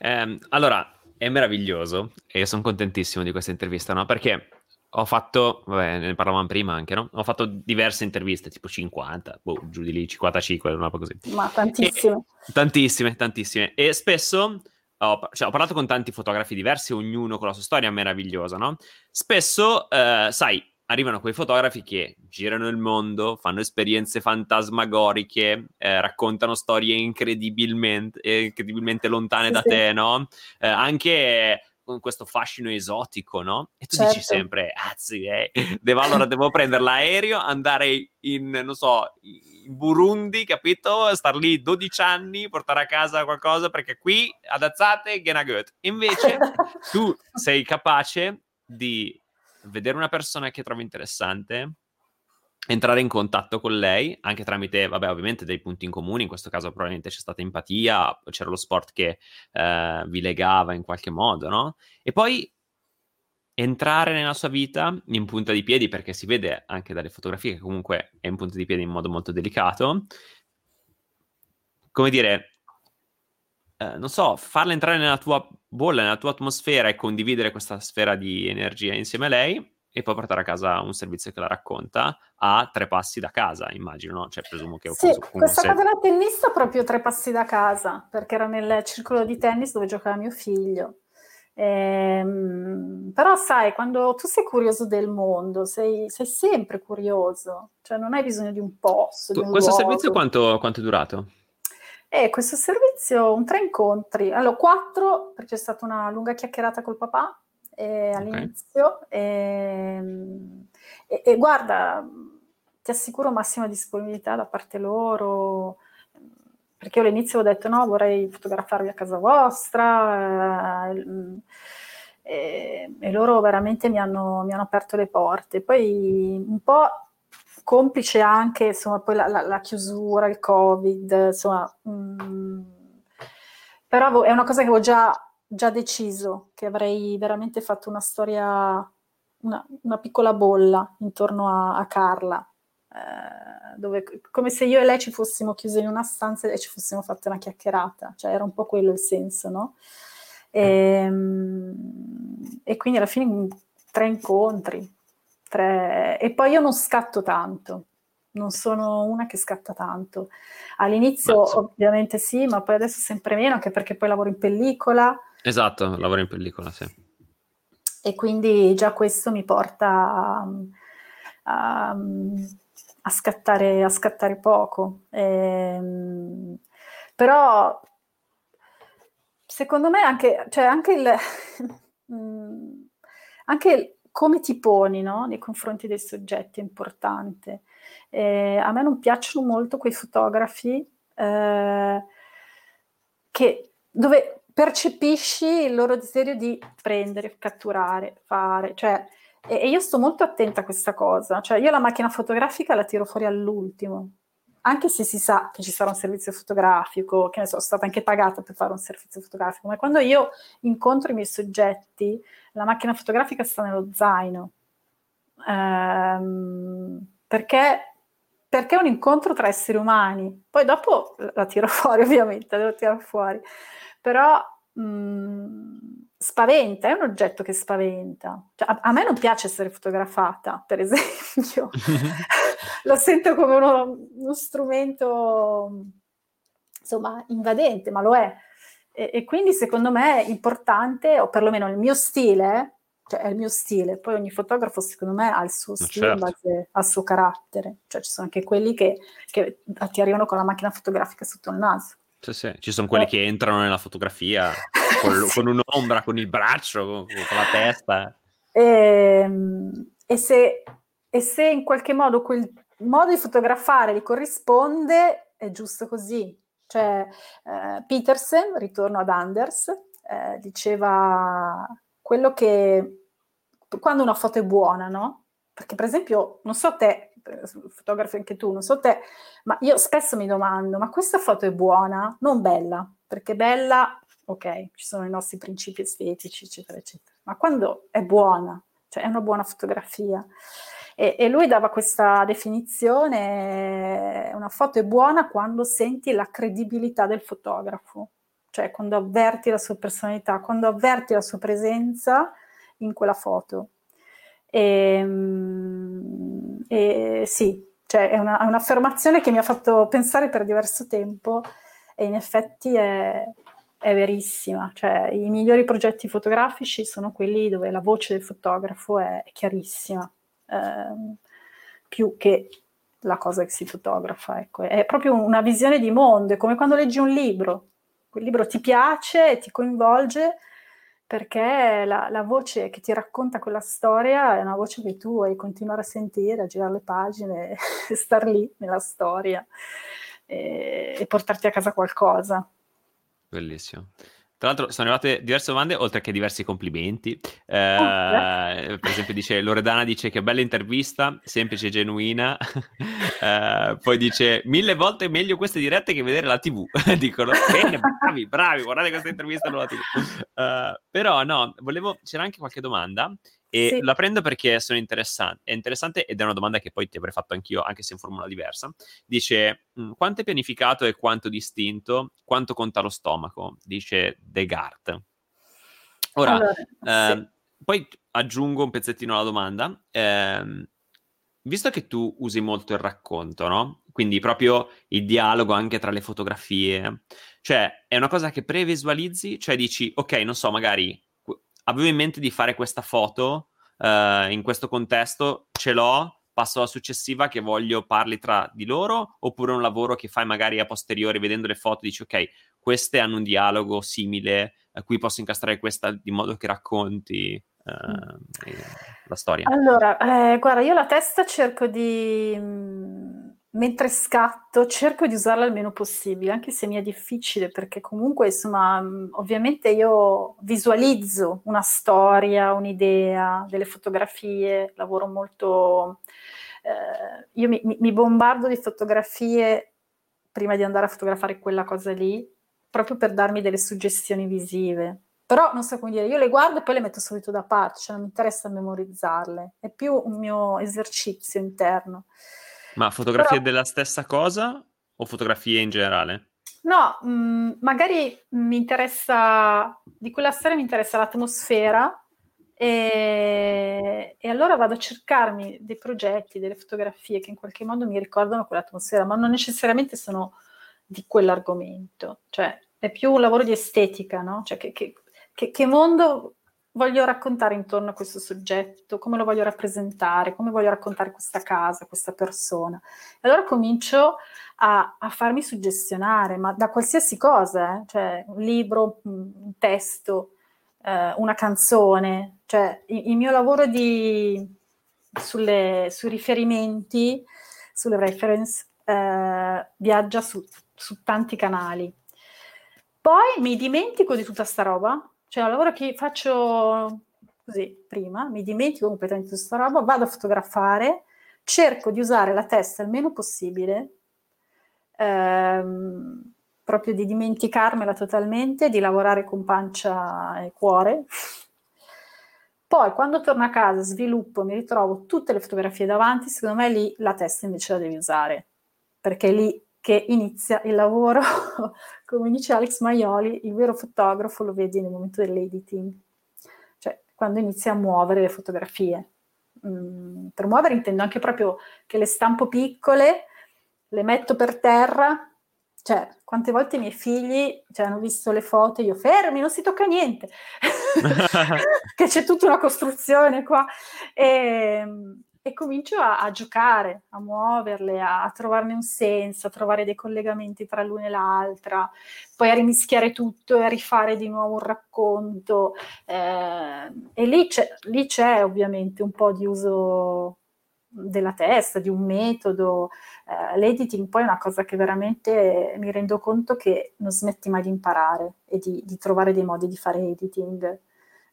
Um, allora, è meraviglioso e io sono contentissimo di questa intervista, no? Perché ho fatto, vabbè, ne parlavamo prima anche, no? Ho fatto diverse interviste, tipo cinquanta, boh, giù di lì, cinquantacinque, una roba così. Ma tantissime. E, tantissime, tantissime. E spesso ho, cioè, ho parlato con tanti fotografi diversi, ognuno con la sua storia meravigliosa, no? Spesso, eh, sai, arrivano quei fotografi che girano il mondo, fanno esperienze fantasmagoriche, eh, raccontano storie incredibilmente, incredibilmente lontane, sì, da te, no? Eh, anche con questo fascino esotico, no? E tu, certo, dici sempre, azzi, eh, devo, allora devo prendere l'aereo, andare in, non so, in Burundi, capito? Star lì dodici anni, portare a casa qualcosa, perché qui, ad Azzate, Gena Goethe. Invece, tu sei capace di vedere una persona che trovi interessante, entrare in contatto con lei, anche tramite, vabbè, ovviamente dei punti in comune, in questo caso probabilmente c'è stata empatia, c'era lo sport che eh, vi legava in qualche modo, no? E poi entrare nella sua vita in punta di piedi, perché si vede anche dalle fotografie che comunque è in punta di piedi in modo molto delicato, come dire, eh, non so, farla entrare nella tua bolla, nella tua atmosfera, e condividere questa sfera di energia insieme a lei, e poi portare a casa un servizio che la racconta a tre passi da casa, immagino, no? Cioè presumo che... Sì, questa cosa della tennista proprio tre passi da casa, perché era nel circolo di tennis dove giocava mio figlio. Ehm, però sai, quando tu sei curioso del mondo, sei, sei sempre curioso, cioè non hai bisogno di un posto, tu, di un questo luogo. Servizio quanto, quanto è durato? Eh, questo servizio, un tre incontri, allora quattro, perché c'è stata una lunga chiacchierata col papà, eh, all'inizio, okay. e, e, e guarda, ti assicuro massima disponibilità da parte loro, perché io all'inizio ho detto no, vorrei fotografarvi a casa vostra, eh, eh, e loro veramente mi hanno, mi hanno aperto le porte, poi un po' complice anche, insomma, poi la, la, la chiusura, il Covid, insomma, mh, però è una cosa che avevo già, già deciso, che avrei veramente fatto una storia, una, una piccola bolla intorno a, a Carla, eh, dove, come se io e lei ci fossimo chiuse in una stanza e ci fossimo fatte una chiacchierata, cioè era un po' quello il senso, no? E, mh, e quindi alla fine tre incontri. Tre. E poi io non scatto tanto, non sono una che scatta tanto, all'inizio Mazzo. Ovviamente sì, ma poi adesso sempre meno, anche perché poi lavoro in pellicola. Esatto, lavoro in pellicola, sì. E quindi già questo mi porta a, a, a, scattare, a scattare poco, ehm, però secondo me anche, cioè anche il anche il come ti poni, no? Nei confronti dei soggetti è importante. Eh, a me non piacciono molto quei fotografi eh, che, dove percepisci il loro desiderio di prendere, catturare, fare. Cioè, e, e io sto molto attenta a questa cosa. Cioè, io la macchina fotografica la tiro fuori all'ultimo. anche se si sa che ci sarà un servizio fotografico, che ne so, sono stata anche pagata per fare un servizio fotografico, ma quando io incontro i miei soggetti, la macchina fotografica sta nello zaino. Ehm, perché, perché è un incontro tra esseri umani. Poi dopo la tiro fuori, ovviamente, la devo tirare fuori. Però mh, spaventa, è un oggetto che spaventa. Cioè, a, a me non piace essere fotografata, per esempio. Lo sento come uno, uno strumento, insomma, invadente, ma lo è. E, e quindi secondo me è importante, o perlomeno il mio stile, cioè è il mio stile, poi ogni fotografo secondo me ha il suo stile, certo, in base al suo carattere. Cioè ci sono anche quelli che, che ti arrivano con la macchina fotografica sotto il naso. Sì, sì. Ci sono quelli eh. che entrano nella fotografia con, sì, con un'ombra, con il braccio, con, con la testa. E, e, se, e se in qualche modo quel modo di fotografare gli corrisponde, è giusto così. Cioè, eh, Petersen, ritorno ad Anders, eh, diceva quello che, quando una foto è buona, no? Perché per esempio, non so te, fotografo anche tu, non so te, ma io spesso mi domando, ma questa foto è buona? Non bella, perché bella, ok, ci sono i nostri principi estetici, eccetera, eccetera, ma quando è buona, cioè è una buona fotografia. E, e lui dava questa definizione, una foto è buona quando senti la credibilità del fotografo, cioè quando avverti la sua personalità, quando avverti la sua presenza in quella foto. E, e sì, cioè è, una, è un'affermazione che mi ha fatto pensare per diverso tempo e in effetti è, è verissima. Cioè, i migliori progetti fotografici sono quelli dove la voce del fotografo è, è chiarissima, eh, più che la cosa che si fotografa, ecco. È proprio una visione di mondo, è come quando leggi un libro, quel libro ti piace, ti coinvolge, perché la, la voce che ti racconta quella storia è una voce che tu vuoi continuare a sentire, a girare le pagine, e star lì nella storia e, e portarti a casa qualcosa. Bellissimo. Tra l'altro sono arrivate diverse domande, oltre che diversi complimenti. Eh, oh, per esempio dice Loredana, dice che bella intervista, semplice e genuina. Eh, poi dice, mille volte meglio queste dirette che vedere la tivù. Dicono, bene, bravi, bravi, guardate questa intervista nuova tivù. Eh, però no, volevo, c'era anche qualche domanda e sì, la prendo perché sono interessante, è interessante ed è una domanda che poi ti avrei fatto anch'io, anche se in formula diversa. Dice, quanto è pianificato e quanto distinto, quanto conta lo stomaco, dice Descartes. Ora, allora, eh, sì, poi aggiungo un pezzettino alla domanda, eh, visto che tu usi molto il racconto, no? Quindi proprio il dialogo anche tra le fotografie, cioè è una cosa che previsualizzi, cioè dici, ok, non so, magari avevo in mente di fare questa foto, eh, in questo contesto, ce l'ho, passo alla successiva che voglio parli tra di loro, oppure un lavoro che fai magari a posteriori vedendo le foto, dici ok, queste hanno un dialogo simile, eh, qui posso incastrare questa di modo che racconti eh, la storia. Allora, eh, guarda, io la testa cerco di... mentre scatto cerco di usarla il meno possibile, anche se mi è difficile, perché comunque insomma ovviamente io visualizzo una storia, un'idea, delle fotografie, lavoro molto, eh, io mi, mi bombardo di fotografie prima di andare a fotografare quella cosa lì, proprio per darmi delle suggestioni visive, però non so come dire, io le guardo e poi le metto subito da parte, cioè non mi interessa memorizzarle, è più un mio esercizio interno. Ma fotografie però, della stessa cosa o fotografie in generale? No, mh, magari mi interessa, di quella storia mi interessa l'atmosfera e, e allora vado a cercarmi dei progetti, delle fotografie che in qualche modo mi ricordano quell'atmosfera, ma non necessariamente sono di quell'argomento. Cioè, è più un lavoro di estetica, no? Cioè, che, che, che, che mondo voglio raccontare intorno a questo soggetto, come lo voglio rappresentare, come voglio raccontare questa casa, questa persona. E allora comincio a, a farmi suggestionare, ma da qualsiasi cosa, eh? Cioè un libro, un testo, eh, una canzone. Cioè il, il mio lavoro di, sulle, sui riferimenti, sulle reference, eh, viaggia su, su tanti canali. Poi mi dimentico di tutta sta roba, cioè un lavoro che faccio così prima, mi dimentico completamente questa roba, vado a fotografare, cerco di usare la testa il meno possibile ehm, proprio di dimenticarmela totalmente, di lavorare con pancia e cuore. Poi quando torno a casa sviluppo, mi ritrovo tutte le fotografie davanti, secondo me lì la testa invece la devi usare, perché è lì che inizia il lavoro, come dice Alex Maioli, il vero fotografo lo vedi nel momento dell'editing, cioè quando inizia a muovere le fotografie. Mm, per muovere intendo anche proprio che le stampo piccole, le metto per terra, cioè quante volte i miei figli, cioè, hanno visto le foto e io fermi, non si tocca niente, che c'è tutta una costruzione qua, e, e comincio a, a giocare, a muoverle, a, a trovarne un senso, a trovare dei collegamenti tra l'una e l'altra, poi a rimischiare tutto e a rifare di nuovo un racconto, eh, e lì c'è, lì c'è ovviamente un po' di uso della testa, di un metodo. Eh, l'editing poi è una cosa che veramente mi rendo conto che non smetti mai di imparare e di, di trovare dei modi di fare editing,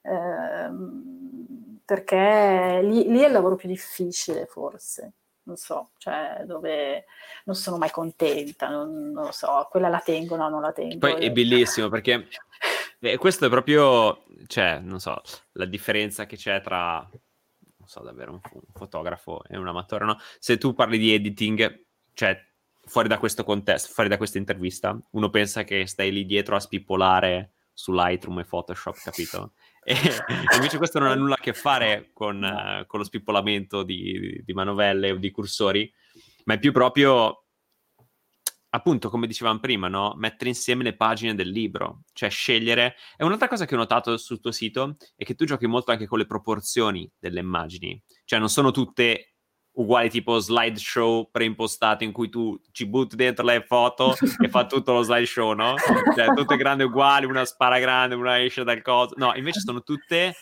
eh, perché lì, lì è il lavoro più difficile forse, non so, cioè dove non sono mai contenta, non, non lo so, quella la tengo, no, non la tengo. Poi è bellissimo perché eh, questo è proprio, cioè, non so, la differenza che c'è tra... non so, davvero un, un fotografo e un amatore, no? Se tu parli di editing, cioè, fuori da questo contesto, fuori da questa intervista, uno pensa che stai lì dietro a spippolare su Lightroom e Photoshop, capito? E invece questo non ha nulla a che fare con, uh, con lo spippolamento di, di manovelle o di cursori, ma è più proprio, appunto, come dicevamo prima, no? Mettere insieme le pagine del libro, cioè scegliere. È un'altra cosa che ho notato sul tuo sito è che tu giochi molto anche con le proporzioni delle immagini, cioè non sono tutte uguali, tipo slideshow preimpostato in cui tu ci butti dentro le foto e fa tutto lo slideshow, no? Cioè tutte grandi uguali, una spara grande, una esce dal coso, no, invece sono tutte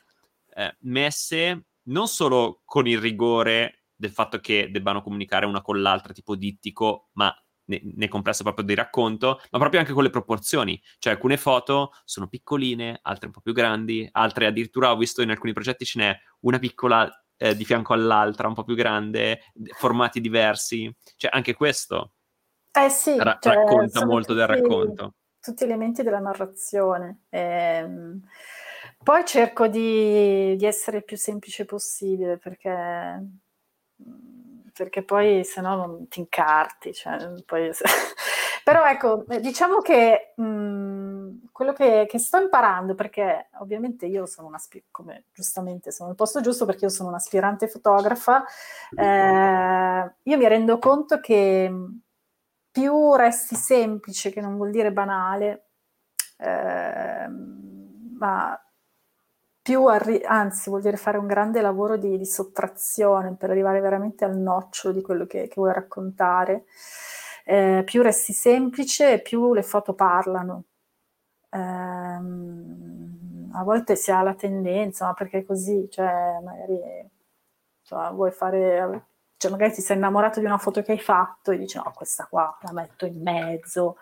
eh, messe non solo con il rigore del fatto che debbano comunicare una con l'altra, tipo dittico, ma nel complesso proprio di racconto, ma proprio anche con le proporzioni, cioè alcune foto sono piccoline, altre un po' più grandi, altre addirittura ho visto in alcuni progetti ce n'è una piccola eh, di fianco all'altra, un po' più grande, formati diversi, cioè anche questo eh sì, ra- cioè, racconta molto tutti, del racconto, tutti gli elementi della narrazione. ehm, poi cerco di, di essere il più semplice possibile, perché perché poi se no non ti incarti, cioè, poi... però ecco, diciamo che mh, quello che, che sto imparando, perché ovviamente io sono una, come giustamente sono al posto giusto perché io sono un'aspirante fotografa, eh, io mi rendo conto che più resti semplice, che non vuol dire banale, eh, ma più arri- anzi vuol dire fare un grande lavoro di, di sottrazione per arrivare veramente al nocciolo di quello che, che vuoi raccontare. Eh, più resti semplice, più le foto parlano. Eh, a volte si ha la tendenza, ma perché è così, cioè magari cioè, vuoi fare, cioè magari ti sei innamorato di una foto che hai fatto e dici no, questa qua la metto in mezzo,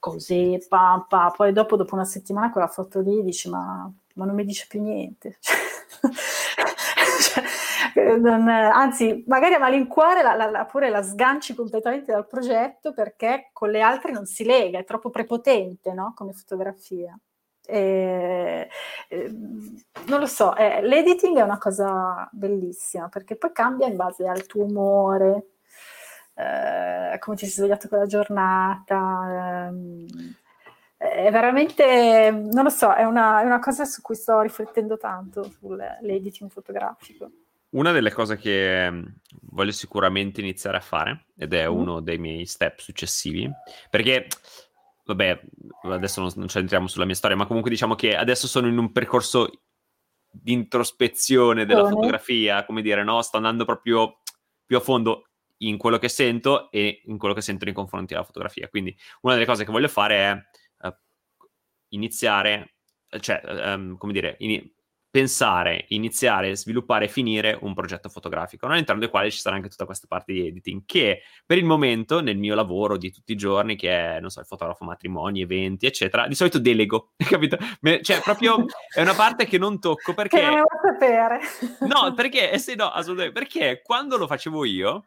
così, pam, pam. Poi dopo, dopo una settimana quella foto lì dici ma... ma non mi dice più niente, cioè, non, anzi magari a malincuore la, la, pure la sganci completamente dal progetto, perché con le altre non si lega, è troppo prepotente, no? Come fotografia. E, e, non lo so, eh, l'editing è una cosa bellissima, perché poi cambia in base al tuo umore, eh, come ti sei svegliato quella giornata, ehm, è veramente, non lo so, è una, è una cosa su cui sto riflettendo tanto, sull'editing fotografico. Una delle cose che voglio sicuramente iniziare a fare, ed è mm. uno dei miei step successivi, perché, vabbè, adesso non, non ci entriamo sulla mia storia, ma comunque diciamo che adesso sono in un percorso di introspezione della Bene. fotografia, come dire, no? Sto andando proprio più a fondo in quello che sento e in quello che sento nei confronti della fotografia. Quindi una delle cose che voglio fare è iniziare, cioè, um, come dire, in, pensare, iniziare, sviluppare e finire un progetto fotografico, no? All'interno del quale ci sarà anche tutta questa parte di editing, che per il momento, nel mio lavoro di tutti i giorni, che è, non so, il fotografo matrimoni, eventi, eccetera, di solito delego, capito? Me, cioè, proprio è una parte che non tocco, perché... Che non lo sapere. No, perché, eh, sì, no, assolutamente, perché quando lo facevo io,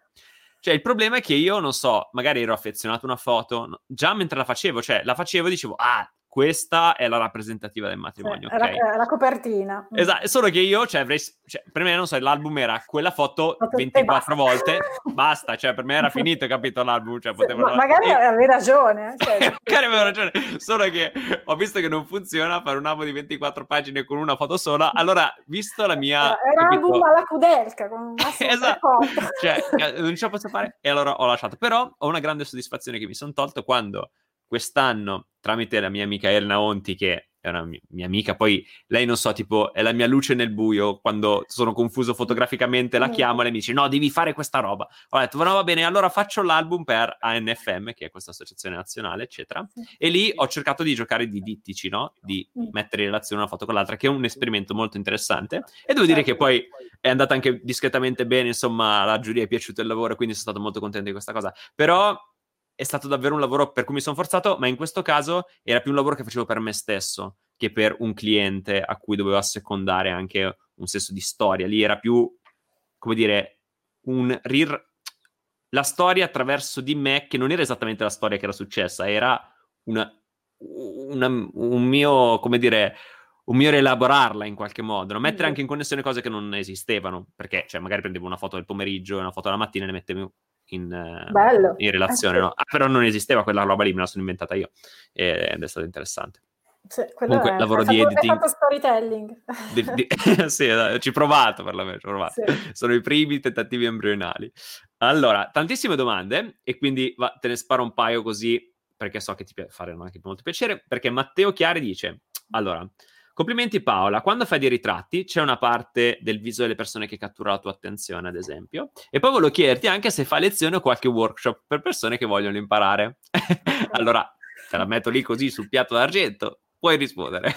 Cioè, il problema è che io, non so, magari ero affezionato a una foto, già mentre la facevo, cioè, la facevo e dicevo, ah, questa è la rappresentativa del matrimonio, sì, okay. la, la copertina. Esatto, solo che io, cioè, avrei, cioè, per me, non so, l'album era quella foto, foto ventiquattro basta. volte, basta, cioè, per me era finito, capito, l'album, cioè, sì, potevo... Ma magari avevi ragione. Cioè. Magari avevo ragione, solo che ho visto che non funziona fare un album di ventiquattro pagine con una foto sola, allora, visto la mia... Era un album alla Koudelka, con un massimo esatto. Cioè, non ce la posso fare, e allora ho lasciato. Però ho una grande soddisfazione che mi sono tolto quando... quest'anno, tramite la mia amica Erna Onti, che è una mia amica, poi lei non so, tipo, è la mia luce nel buio, quando sono confuso fotograficamente la chiamo e lei mi dice no, devi fare questa roba. Ho detto no, va bene, allora faccio l'album per A N F M, che è questa associazione nazionale, eccetera, e lì ho cercato di giocare di dittici, no? Di mettere in relazione una foto con l'altra, che è un esperimento molto interessante, e devo dire che poi è andata anche discretamente bene, insomma, la giuria è piaciuto il lavoro, quindi sono stato molto contento di questa cosa. Però è stato davvero un lavoro per cui mi sono forzato, ma in questo caso era più un lavoro che facevo per me stesso che per un cliente a cui dovevo assecondare anche un senso di storia. Lì era più, come dire, un rir- la storia attraverso di me, che non era esattamente la storia che era successa, era una, una, un mio, come dire... un mio rielaborarla in qualche modo, no? Mettere anche in connessione cose che non esistevano, perché cioè magari prendevo una foto del pomeriggio e una foto della mattina e le mettevo in, Bello. in relazione, eh, sì. no? Ah, però non esisteva quella roba lì, me la sono inventata io, ed è stato interessante. Sì, comunque è. lavoro è di fatto, editing, è fatto storytelling di, di... sì, ci ho provato per la me, ci ho provato. Sì. Sono i primi tentativi embrionali. Allora, tantissime domande, e quindi va, te ne sparo un paio così, perché so che ti piace fare anche molto piacere, perché Matteo Chiari dice, allora, complimenti Paola, quando fai dei ritratti c'è una parte del viso delle persone che cattura la tua attenzione, ad esempio, e poi volevo chiederti anche se fai lezione o qualche workshop per persone che vogliono imparare. Allora, te la metto lì così sul piatto d'argento, puoi rispondere.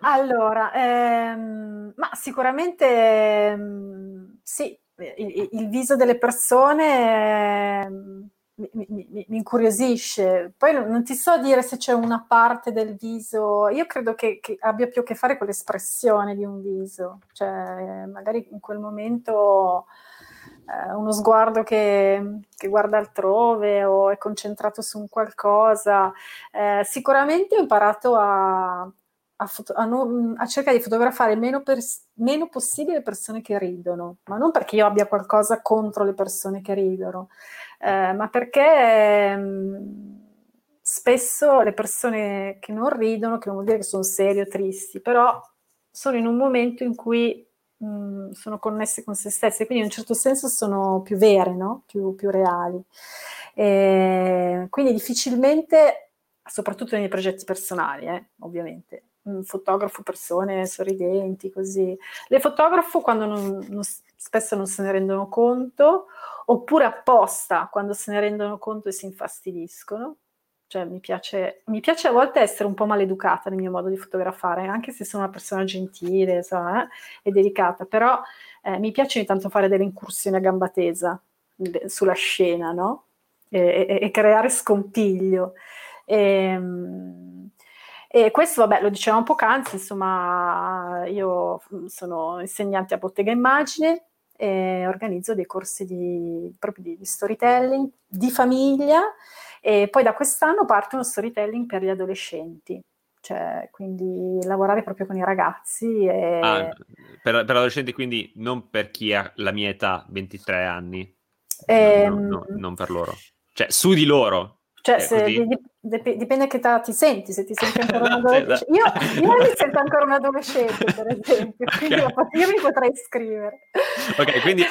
Allora, ehm, ma sicuramente ehm, sì, il, il viso delle persone... Ehm, Mi, mi, mi incuriosisce. Poi non ti so dire se c'è una parte del viso, io credo che, che abbia più a che fare con l'espressione di un viso, cioè magari in quel momento eh, uno sguardo che, che guarda altrove o è concentrato su un qualcosa. Eh, sicuramente ho imparato a, a, foto- a, non, a cercare di fotografare meno, pers- meno possibile persone che ridono, ma non perché io abbia qualcosa contro le persone che ridono. Eh, ma perché ehm, spesso le persone che non ridono, che non vuol dire che sono serie o tristi, però sono in un momento in cui mh, sono connesse con se stesse, quindi in un certo senso sono più vere, no? più, più reali. E quindi difficilmente, soprattutto nei miei progetti personali, eh, ovviamente, mh, fotografo persone sorridenti, così. Le fotografo quando non, non, spesso non se ne rendono conto, oppure apposta quando se ne rendono conto e si infastidiscono. Cioè mi piace, mi piace a volte essere un po' maleducata nel mio modo di fotografare, anche se sono una persona gentile, insomma, eh, e delicata, però eh, mi piace ogni tanto fare delle incursioni a gamba tesa sulla scena, no? E, e, e creare scompiglio. E, e questo, vabbè, lo dicevamo poc'anzi, insomma, io sono insegnante a Bottega Immagine, e organizzo dei corsi di, proprio di, di storytelling, di famiglia, e poi da quest'anno parte uno storytelling per gli adolescenti, cioè quindi lavorare proprio con i ragazzi. E... Ah, per, per adolescenti quindi non per chi ha la mia età, ventitré anni, e... no, no, no, non per loro, cioè su di loro. Cioè, se, dip- dipende che età ti senti, se ti senti ancora no, un adolescente. Io, io mi sento ancora un adolescente, per esempio, okay. Quindi io mi potrei iscrivere. Ok, quindi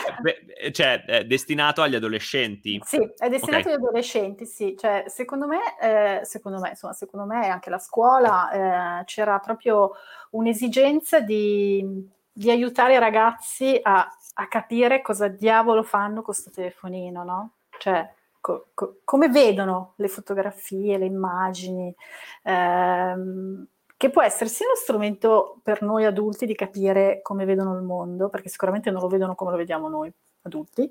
cioè, è destinato agli adolescenti? Sì, è destinato okay. agli adolescenti, sì. Cioè, secondo me, eh, secondo me, insomma, secondo me anche la scuola eh, c'era proprio un'esigenza di, di aiutare i ragazzi a, a capire cosa diavolo fanno con questo telefonino, no? Cioè... Co- co- come vedono le fotografie, le immagini, ehm, che può essere sia uno strumento per noi adulti di capire come vedono il mondo, perché sicuramente non lo vedono come lo vediamo noi adulti,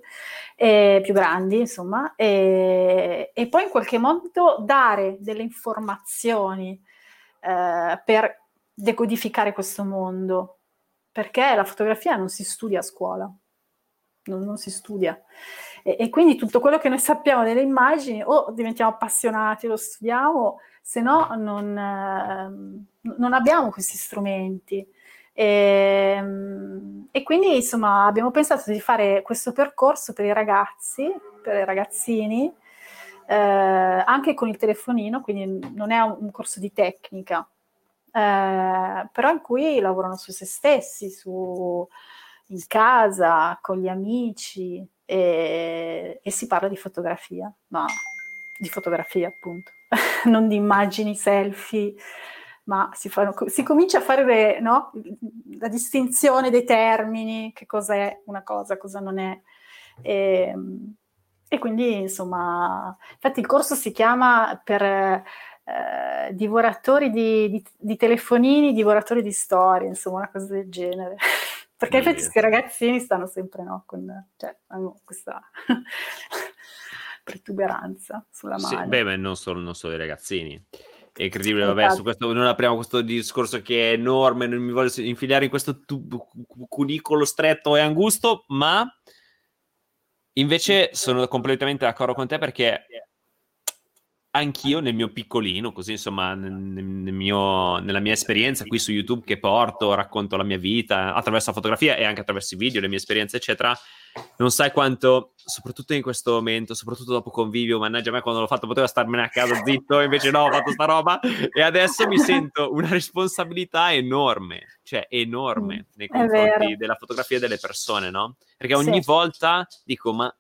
eh, più grandi, insomma, eh, e poi in qualche modo dare delle informazioni eh, per decodificare questo mondo, perché la fotografia non si studia a scuola. non, non si studia. E, e quindi tutto quello che noi sappiamo delle immagini o diventiamo appassionati, lo studiamo, se no non, eh, non abbiamo questi strumenti. E, e quindi insomma abbiamo pensato di fare questo percorso per i ragazzi, per i ragazzini, eh, anche con il telefonino, quindi non è un, un corso di tecnica, eh, però in cui lavorano su se stessi, su, in casa, con gli amici, e, e si parla di fotografia, ma di fotografia appunto, non di immagini, selfie, ma si, fa, si comincia a fare le, no? la distinzione dei termini, che cosa è una cosa, cosa non è. E, e quindi, insomma, infatti il corso si chiama per eh, divoratori di, di, di telefonini, divoratori di storie, insomma, una cosa del genere. Perché infatti questi ragazzini stanno sempre, no, con cioè, questa protuberanza sulla mano. Sì, beh, ma non solo, non solo i ragazzini. È incredibile, vabbè, su questo non apriamo questo discorso che è enorme, non mi voglio infiliare in questo tubo, cunicolo stretto e angusto, ma invece sono completamente d'accordo con te, perché anch'io nel mio piccolino, così insomma nel, nel mio, nella mia esperienza qui su YouTube che porto, racconto la mia vita attraverso la fotografia e anche attraverso i video, le mie esperienze eccetera, non sai quanto, soprattutto in questo momento, soprattutto dopo Convivio, mannaggia a me, quando l'ho fatto potevo starmene a casa zitto, invece no, ho fatto sta roba e adesso mi sento una responsabilità enorme, cioè enorme nei confronti della fotografia e delle persone, no? Perché ogni sì. volta dico, ma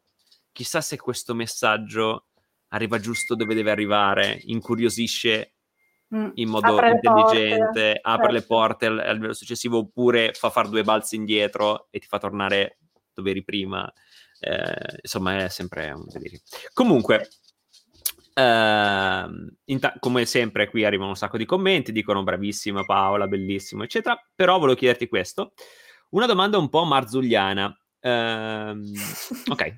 chissà se questo messaggio arriva giusto dove deve arrivare, incuriosisce in modo apre intelligente, le porte, apre certo. le porte al, al livello successivo, oppure fa far due balzi indietro e ti fa tornare dove eri prima. Eh, insomma, è sempre un delirio. Comunque, eh, ta- come sempre, qui arrivano un sacco di commenti, dicono bravissima Paola, bellissimo, eccetera. Però volevo chiederti questo. Una domanda un po' marzulliana. Uh, ok,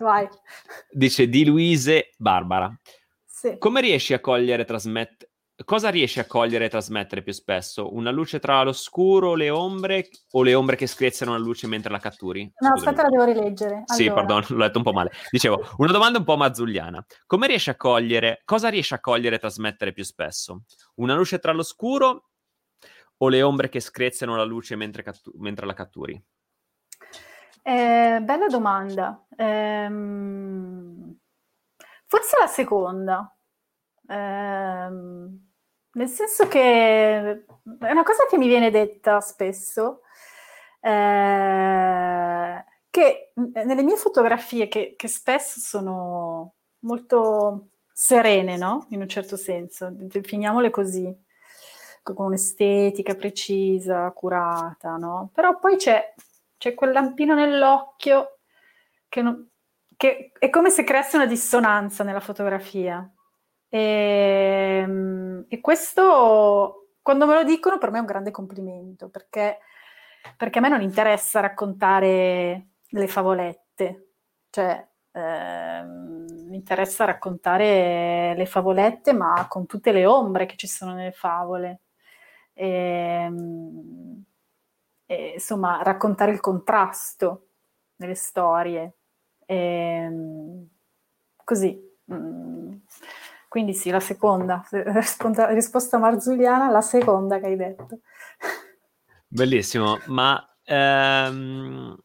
vai. Dice Di Luise Barbara, sì. Come riesci a cogliere trasmet- cosa riesci a cogliere e trasmettere più spesso? Una luce tra l'oscuro, le ombre, o le ombre che schiacciano la luce mentre la catturi? No, Scusami. Aspetta, la devo rileggere. Allora. Sì, perdono, l'ho letto un po' male. Dicevo, una domanda un po' marzulliana. Come riesci a cogliere, cosa riesci a cogliere e trasmettere più spesso? Una luce tra l'oscuro o le ombre che schiacciano la luce mentre, cattu- mentre la catturi? Eh, bella domanda, eh, forse la seconda, eh, nel senso che è una cosa che mi viene detta spesso, eh, che nelle mie fotografie che, che spesso sono molto serene, no? In un certo senso, definiamole così, con un'estetica precisa, curata, no? Però poi c'è C'è quel lampino nell'occhio che, non, che è come se creasse una dissonanza nella fotografia. E, e questo, quando me lo dicono, per me è un grande complimento, perché, perché a me non interessa raccontare le favolette. Cioè, eh, mi interessa raccontare le favolette, ma con tutte le ombre che ci sono nelle favole. E, E, insomma, raccontare il contrasto nelle storie, e, così. Quindi sì, la seconda, risposta, risposta marzulliana, la seconda che hai detto. Bellissimo, ma ehm,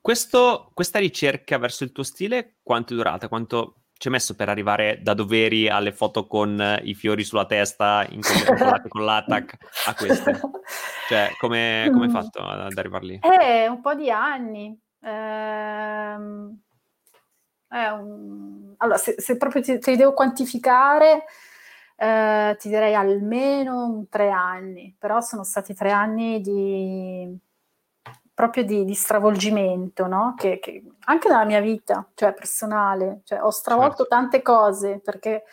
questo, questa ricerca verso il tuo stile, quanto è durata? Quanto ci hai messo per arrivare da doveri alle foto con i fiori sulla testa, in con l'attac, a queste? Cioè, come hai fatto ad arrivare lì? Eh, un po' di anni. Ehm... Eh, un... Allora, se, se proprio ti, te li devo quantificare, eh, ti direi almeno tre anni. Però sono stati tre anni di... proprio di, di stravolgimento, no? Che, che anche nella mia vita, cioè personale, cioè, ho stravolto certo. tante cose, perché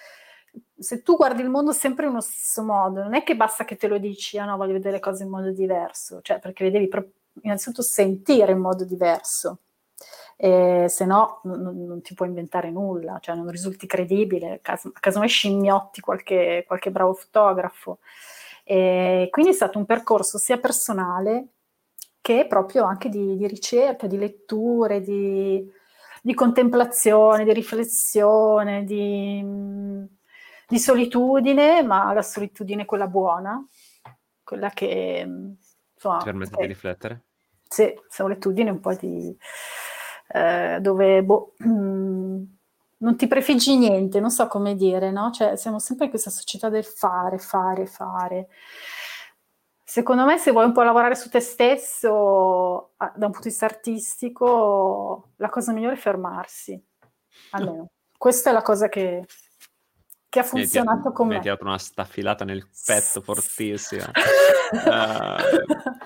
se tu guardi il mondo sempre in uno stesso modo, non è che basta che te lo dici, ah no, voglio vedere le cose in modo diverso, cioè perché le devi pro- innanzitutto sentire in modo diverso, e, se no non, non ti puoi inventare nulla, cioè non risulti credibile, cas- casomai scimmiotti qualche, qualche bravo fotografo. E quindi è stato un percorso sia personale che proprio anche di, di ricerca, di letture, di, di contemplazione, di riflessione, di, di solitudine, ma la solitudine quella buona, quella che insomma ti permette di riflettere. Sì, solitudine un po' di eh, dove boh, mh, non ti prefiggi niente, non so come dire, no? Cioè siamo sempre in questa società del fare, fare, fare. Secondo me se vuoi un po' lavorare su te stesso da un punto di vista artistico, la cosa migliore è fermarsi, almeno. Questa è la cosa che, che ha funzionato con me. Mi hai tirato una staffilata nel petto fortissima. uh,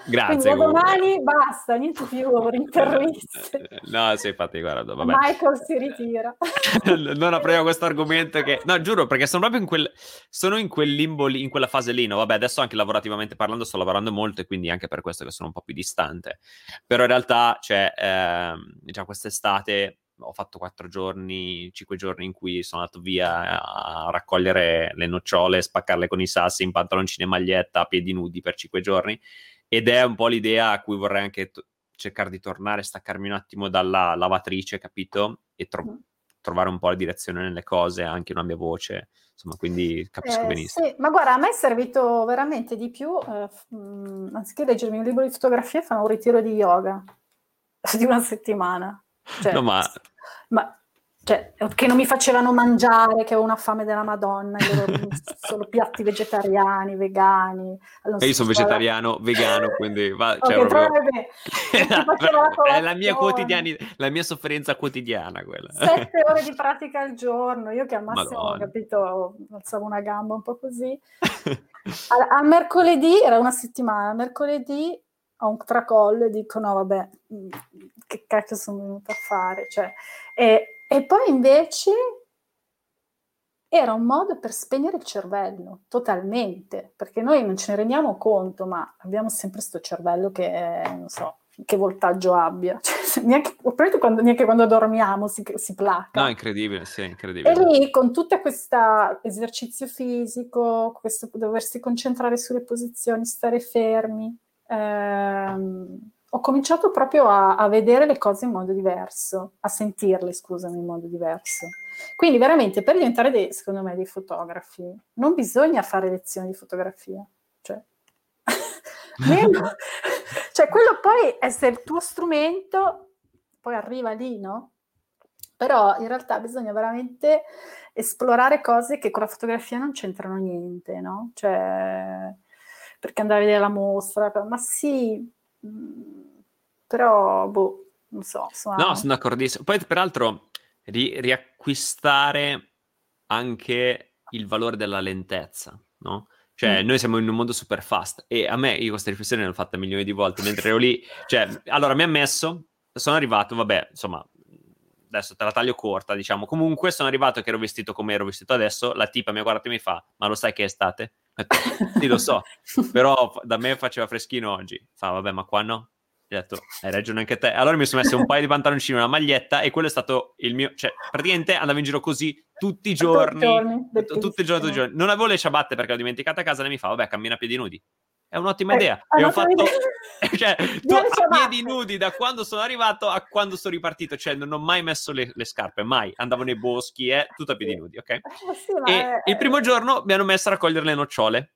grazie. Quindi domani basta, niente più interviste. No, sì, infatti, guarda, vabbè. Michael si ritira. Non apriamo questo argomento che... No, giuro, perché sono proprio in quel... Sono in quel limbo lì, in quella fase lì, no? Vabbè, adesso anche lavorativamente parlando sto lavorando molto e quindi anche per questo che sono un po' più distante. Però in realtà, cioè, ehm, già quest'estate... ho fatto quattro giorni, cinque giorni in cui sono andato via a raccogliere le nocciole, spaccarle con i sassi in pantaloncini e maglietta, a piedi nudi per cinque giorni, ed è un po' l'idea a cui vorrei anche t- cercare di tornare, staccarmi un attimo dalla lavatrice, capito? E tro- trovare un po' la direzione nelle cose, anche una mia voce, insomma, quindi capisco eh, benissimo. Sì, ma guarda, a me è servito veramente di più, eh, mh, anziché leggermi un libro di fotografia, fare un ritiro di yoga di una settimana. Cioè, no, ma... ma cioè, che non mi facevano mangiare, che avevo una fame della Madonna, solo piatti vegetariani, vegani. Allora, io sono vegetariano, vegano, quindi va, okay, cioè, proprio... è la mia quotidiana, la mia sofferenza quotidiana quella. Sette ore di pratica al giorno, io che al massimo, Madonna. Capito, alzavo una gamba un po' così. A, a mercoledì era una settimana, mercoledì ho un tracollo e dico no vabbè, che cacchio sono venuta a fare, cioè, e, e poi invece era un modo per spegnere il cervello totalmente, perché noi non ce ne rendiamo conto ma abbiamo sempre sto cervello che è, non so che voltaggio abbia, cioè, neanche, quando, neanche quando dormiamo si, si placa. No, incredibile, sì, incredibile. E lì con tutto questo esercizio fisico, questo doversi concentrare sulle posizioni, stare fermi, ehm, ho cominciato proprio a, a vedere le cose in modo diverso, a sentirle, scusami, in modo diverso. Quindi veramente per diventare, dei, secondo me, dei fotografi non bisogna fare lezioni di fotografia. Cioè, meno, cioè quello poi è se il tuo strumento poi arriva lì, no? Però in realtà bisogna veramente esplorare cose che con la fotografia non c'entrano niente, no? Cioè, perché andare a vedere la mostra, ma sì... però boh, non so, sono... no, sono d'accordissimo. Poi peraltro ri- riacquistare anche il valore della lentezza, no? Cioè mm. noi siamo in un mondo super fast e a me io questa riflessione l'ho fatta milioni di volte mentre ero lì, cioè allora mi ha messo, sono arrivato, vabbè insomma adesso te la taglio corta, diciamo, comunque sono arrivato che ero vestito come ero vestito adesso, la tipa mi ha guardato e mi fa ma lo sai che è estate? Sì, lo so, però da me faceva freschino oggi. Fa, vabbè, ma qua no? Gli ho detto, hai ragione anche te. Allora mi sono messo un paio di pantaloncini e una maglietta e quello è stato il mio... Cioè, praticamente andavo in giro così tutti i giorni. Giorni tutti, tutti i giorni, tutti i giorni. Non avevo le ciabatte perché l'ho dimenticata a casa. Lei mi fa, vabbè, cammina a piedi nudi. È un'ottima eh, idea. E ho fatto... Idea. Cioè, tu a piedi nudi da quando sono arrivato a quando sono ripartito. Cioè, non ho mai messo le, le scarpe, mai. Andavo nei boschi, eh, tutto a piedi nudi, ok? Eh, sì, e è... il primo giorno mi hanno messo a raccogliere le nocciole.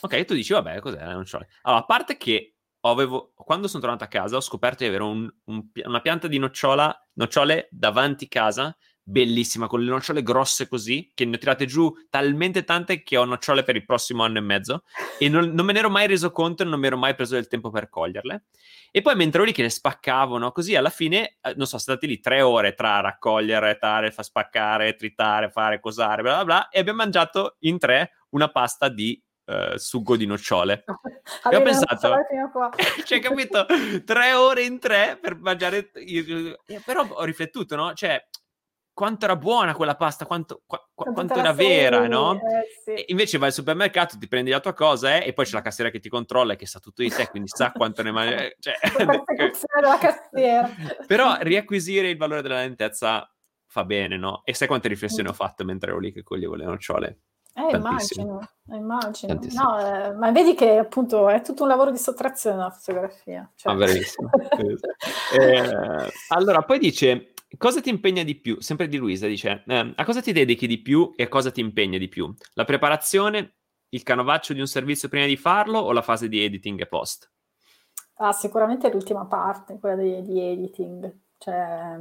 Ok, tu dici, vabbè, cos'è le nocciole? Allora, a parte che avevo, quando sono tornato a casa ho scoperto di avere un, un, una pianta di nocciola, nocciole davanti casa, bellissima, con le nocciole grosse così, che ne ho tirate giù talmente tante che ho nocciole per il prossimo anno e mezzo, e non, non me ne ero mai reso conto e non mi ero mai preso del tempo per coglierle. E poi mentre ero lì che le spaccavano così, alla fine, non so, sono stati lì tre ore tra raccogliere, tare, far spaccare, tritare, fare, cosare, bla bla bla, e abbiamo mangiato in tre una pasta di Uh, sugo di nocciole. E ho pensato cioè capito tre ore in tre per mangiare il... però ho riflettuto, no? Cioè quanto era buona quella pasta, quanto, qua, quanto era vera, serie, no? Eh, sì. E invece vai al supermercato, ti prendi la tua cosa eh, e poi c'è la cassiera che ti controlla e che sa tutto di te, quindi sa quanto ne mangi, cioè... la cassiera. Però riacquisire il valore della lentezza fa bene, no? E sai quante riflessioni mm. ho fatto mentre ero lì che coglievo le nocciole? Eh, immagino, immagino. No, eh, ma vedi che appunto è tutto un lavoro di sottrazione la fotografia. Cioè... Ah, bravissimo. eh, allora, poi dice, cosa ti impegna di più? Sempre di Luisa, dice, eh, a cosa ti dedichi di più e a cosa ti impegna di più? La preparazione, il canovaccio di un servizio prima di farlo o la fase di editing e post? Ah, sicuramente l'ultima parte, quella di, di editing. Cioè...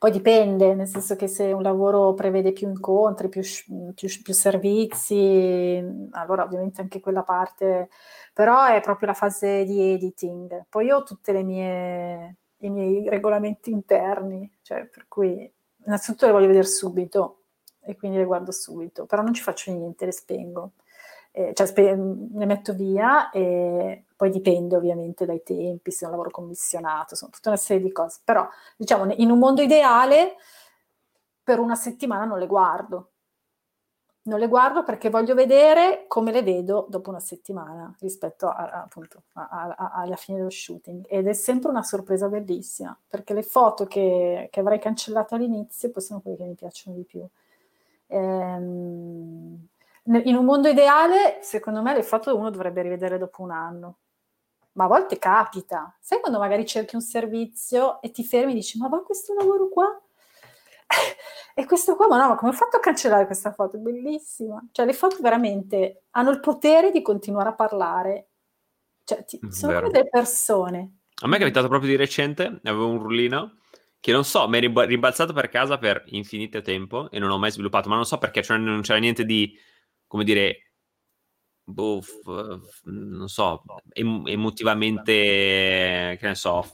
Poi dipende, nel senso che se un lavoro prevede più incontri, più, più, più servizi, allora ovviamente anche quella parte, però è proprio la fase di editing. Poi io ho tutte le mie, i miei regolamenti interni, cioè per cui innanzitutto le voglio vedere subito e quindi le guardo subito, però non ci faccio niente, le spengo, eh, cioè spe- le metto via e... Poi dipende ovviamente dai tempi, se è un lavoro commissionato, sono tutta una serie di cose. Però, diciamo, in un mondo ideale, per una settimana non le guardo. Non le guardo perché voglio vedere come le vedo dopo una settimana rispetto a, a, appunto a, a, alla fine dello shooting. Ed è sempre una sorpresa bellissima, perché le foto che, che avrei cancellato all'inizio poi sono quelle che mi piacciono di più. Ehm, in un mondo ideale, secondo me, le foto uno dovrebbe rivedere dopo un anno. Ma a volte capita, sai quando magari cerchi un servizio e ti fermi e dici ma va questo lavoro qua? E questo qua, ma no, ma come ho fatto a cancellare questa foto? Bellissima. Cioè le foto veramente hanno il potere di continuare a parlare. Cioè ti, sono come delle persone. A me è capitato proprio di recente, avevo un rullino che non so, mi è rimbalzato per casa per infinito tempo e non ho mai sviluppato, ma non so perché, cioè non c'era niente di, come dire... Boh, non so, em- emotivamente, che ne so,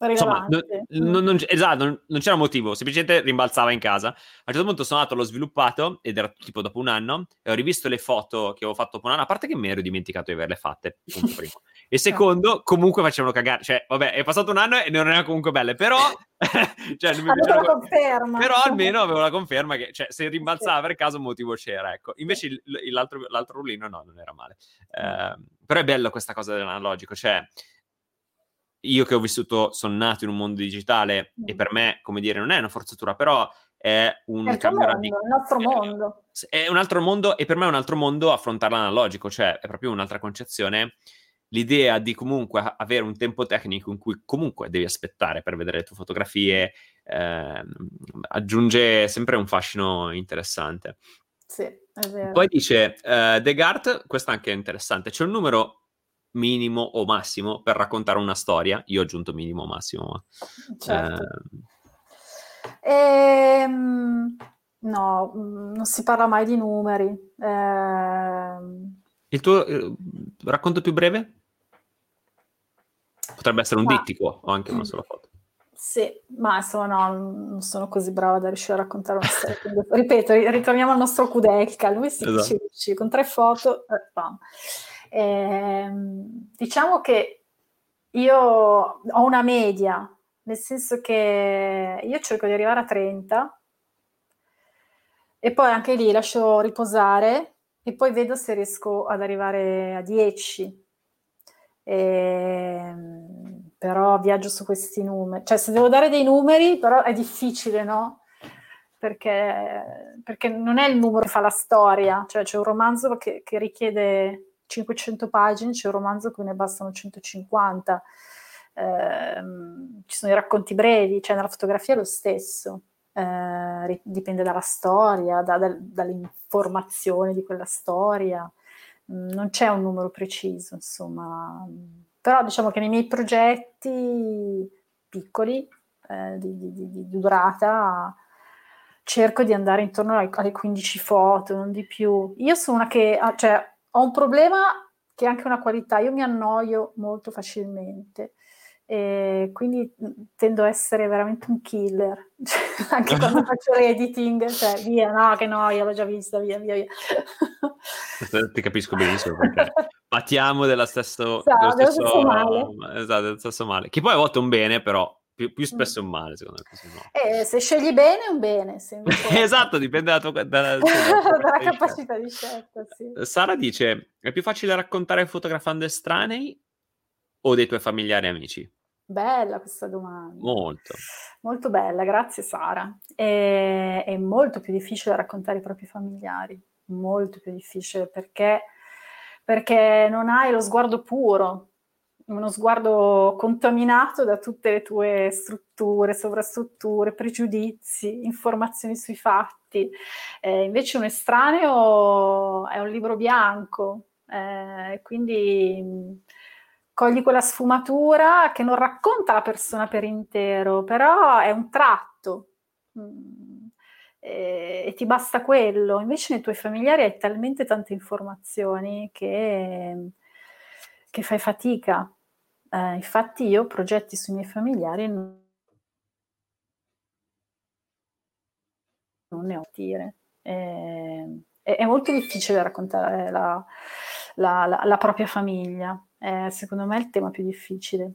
insomma, non, non, esatto, non, non c'era motivo, semplicemente rimbalzava in casa. A un certo punto sono andato, l'ho sviluppato ed era tipo dopo un anno e ho rivisto le foto che avevo fatto dopo un anno, a parte che mi ero dimenticato di averle fatte, punto primo. E secondo, comunque facevano cagare, cioè vabbè, è passato un anno e non erano comunque belle, però cioè, non mi piaceva, conferma. Però almeno avevo la conferma che, cioè, se rimbalzava per caso un motivo c'era, ecco. Invece il, il, l'altro, l'altro rullino no, non era male. Eh, però è bello questa cosa dell'analogico, cioè io che ho vissuto, sono nato in un mondo digitale mm. e per me, come dire, non è una forzatura, però è un è cambio mondo, radic- un altro mondo. È, è un altro mondo e per me è un altro mondo affrontarlo analogico, cioè è proprio un'altra concezione. L'idea di comunque avere un tempo tecnico in cui comunque devi aspettare per vedere le tue fotografie eh, aggiunge sempre un fascino interessante. Sì, è vero. Poi dice uh, Descartes, questo anche è interessante, c'è un numero minimo o massimo per raccontare una storia? Io ho aggiunto minimo o massimo. Certo. Eh... Ehm, no, non si parla mai di numeri. Eh... Il tuo eh, racconto più breve? Potrebbe essere un ma... dittico o anche una sola foto. Sì, ma insomma no, non sono così brava da riuscire a raccontare una storia. Quindi, ripeto, ritorniamo al nostro Koudelka. Lui si esatto. dice con tre foto... Eh, bam. Eh, diciamo che io ho una media, nel senso che io cerco di arrivare a trenta e poi anche lì lascio riposare e poi vedo se riesco ad arrivare a dieci, eh, però viaggio su questi numeri, cioè se devo dare dei numeri però è difficile, no? Perché, perché non è il numero che fa la storia, cioè c'è un romanzo che, che richiede cinquecento pagine, c'è un romanzo che ne bastano centocinquanta, eh, ci sono i racconti brevi, cioè nella fotografia è lo stesso, eh, dipende dalla storia, da, da, dall'informazione di quella storia, non c'è un numero preciso, insomma, però diciamo che nei miei progetti piccoli, eh, di, di, di, di durata, cerco di andare intorno alle, alle quindici foto, non di più. Io sono una che... Cioè, ho un problema che è anche una qualità, io mi annoio molto facilmente, e quindi tendo a essere veramente un killer, cioè, anche quando faccio l'editing, cioè via, no, che noia, l'ho già vista, via, via, via. Ti capisco benissimo, perché patiamo della stesso, sì, dello, dello stesso, stesso male. Esatto, dello stesso male, che poi a volte è un bene, però più, più spesso è un male, secondo me. Eh, se scegli bene, è un bene. Invece... esatto, dipende dalla, tua, dalla, dalla, dalla capacità di scelta. Sì. Sara dice, è più facile raccontare fotografando estranei o dei tuoi familiari e amici? Bella questa domanda. Molto. Molto bella, grazie Sara. È, è molto più difficile raccontare i propri familiari, molto più difficile perché, perché non hai lo sguardo puro, uno sguardo contaminato da tutte le tue strutture, sovrastrutture, pregiudizi, informazioni sui fatti. Eh, invece un estraneo è un libro bianco, eh, quindi... Cogli quella sfumatura che non racconta la persona per intero, però è un tratto e, e ti basta quello. Invece nei tuoi familiari hai talmente tante informazioni che, che fai fatica. Eh, infatti io progetti sui miei familiari non, non ne ho tire. Eh, è, è molto difficile raccontare la, la, la, la propria famiglia. Eh, secondo me è il tema più difficile.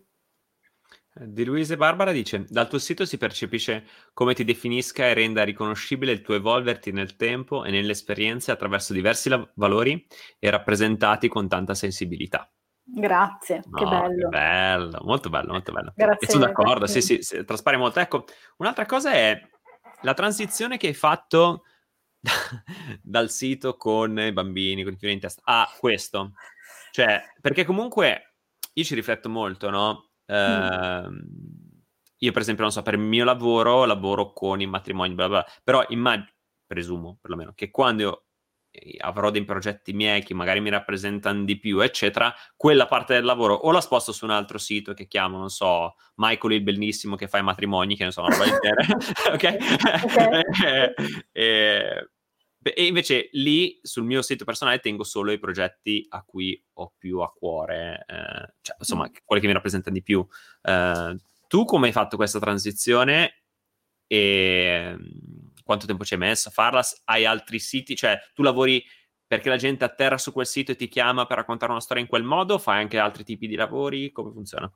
Di Luise Barbara dice: dal tuo sito si percepisce come ti definisca e renda riconoscibile il tuo evolverti nel tempo e nelle esperienze attraverso diversi la- valori e rappresentati con tanta sensibilità. Grazie, no, che bello. Che bello, molto bello, molto bello. Grazie. E sono d'accordo, sì, sì, sì, traspare molto. Ecco, un'altra cosa è la transizione che hai fatto da- dal sito con i bambini, con i chiudi in testa, a questo. Cioè, perché comunque io ci rifletto molto, no? Eh, mm. Io, per esempio, non so, per il mio lavoro, lavoro con i matrimoni, bla bla, bla. Però immagino, presumo, perlomeno, che quando io avrò dei progetti miei che magari mi rappresentano di più, eccetera, quella parte del lavoro o la sposto su un altro sito che chiamo, non so, Michael il Bellissimo che fa i matrimoni, che non so, una roba intera, ok? okay. e, e... E invece lì, sul mio sito personale, tengo solo i progetti a cui ho più a cuore, eh, cioè, insomma, quelli che mi rappresentano di più. Eh, tu come hai fatto questa transizione e quanto tempo ci hai messo a farla? Hai altri siti? Cioè, tu lavori perché la gente atterra su quel sito e ti chiama per raccontare una storia in quel modo? Fai anche altri tipi di lavori? Come funziona?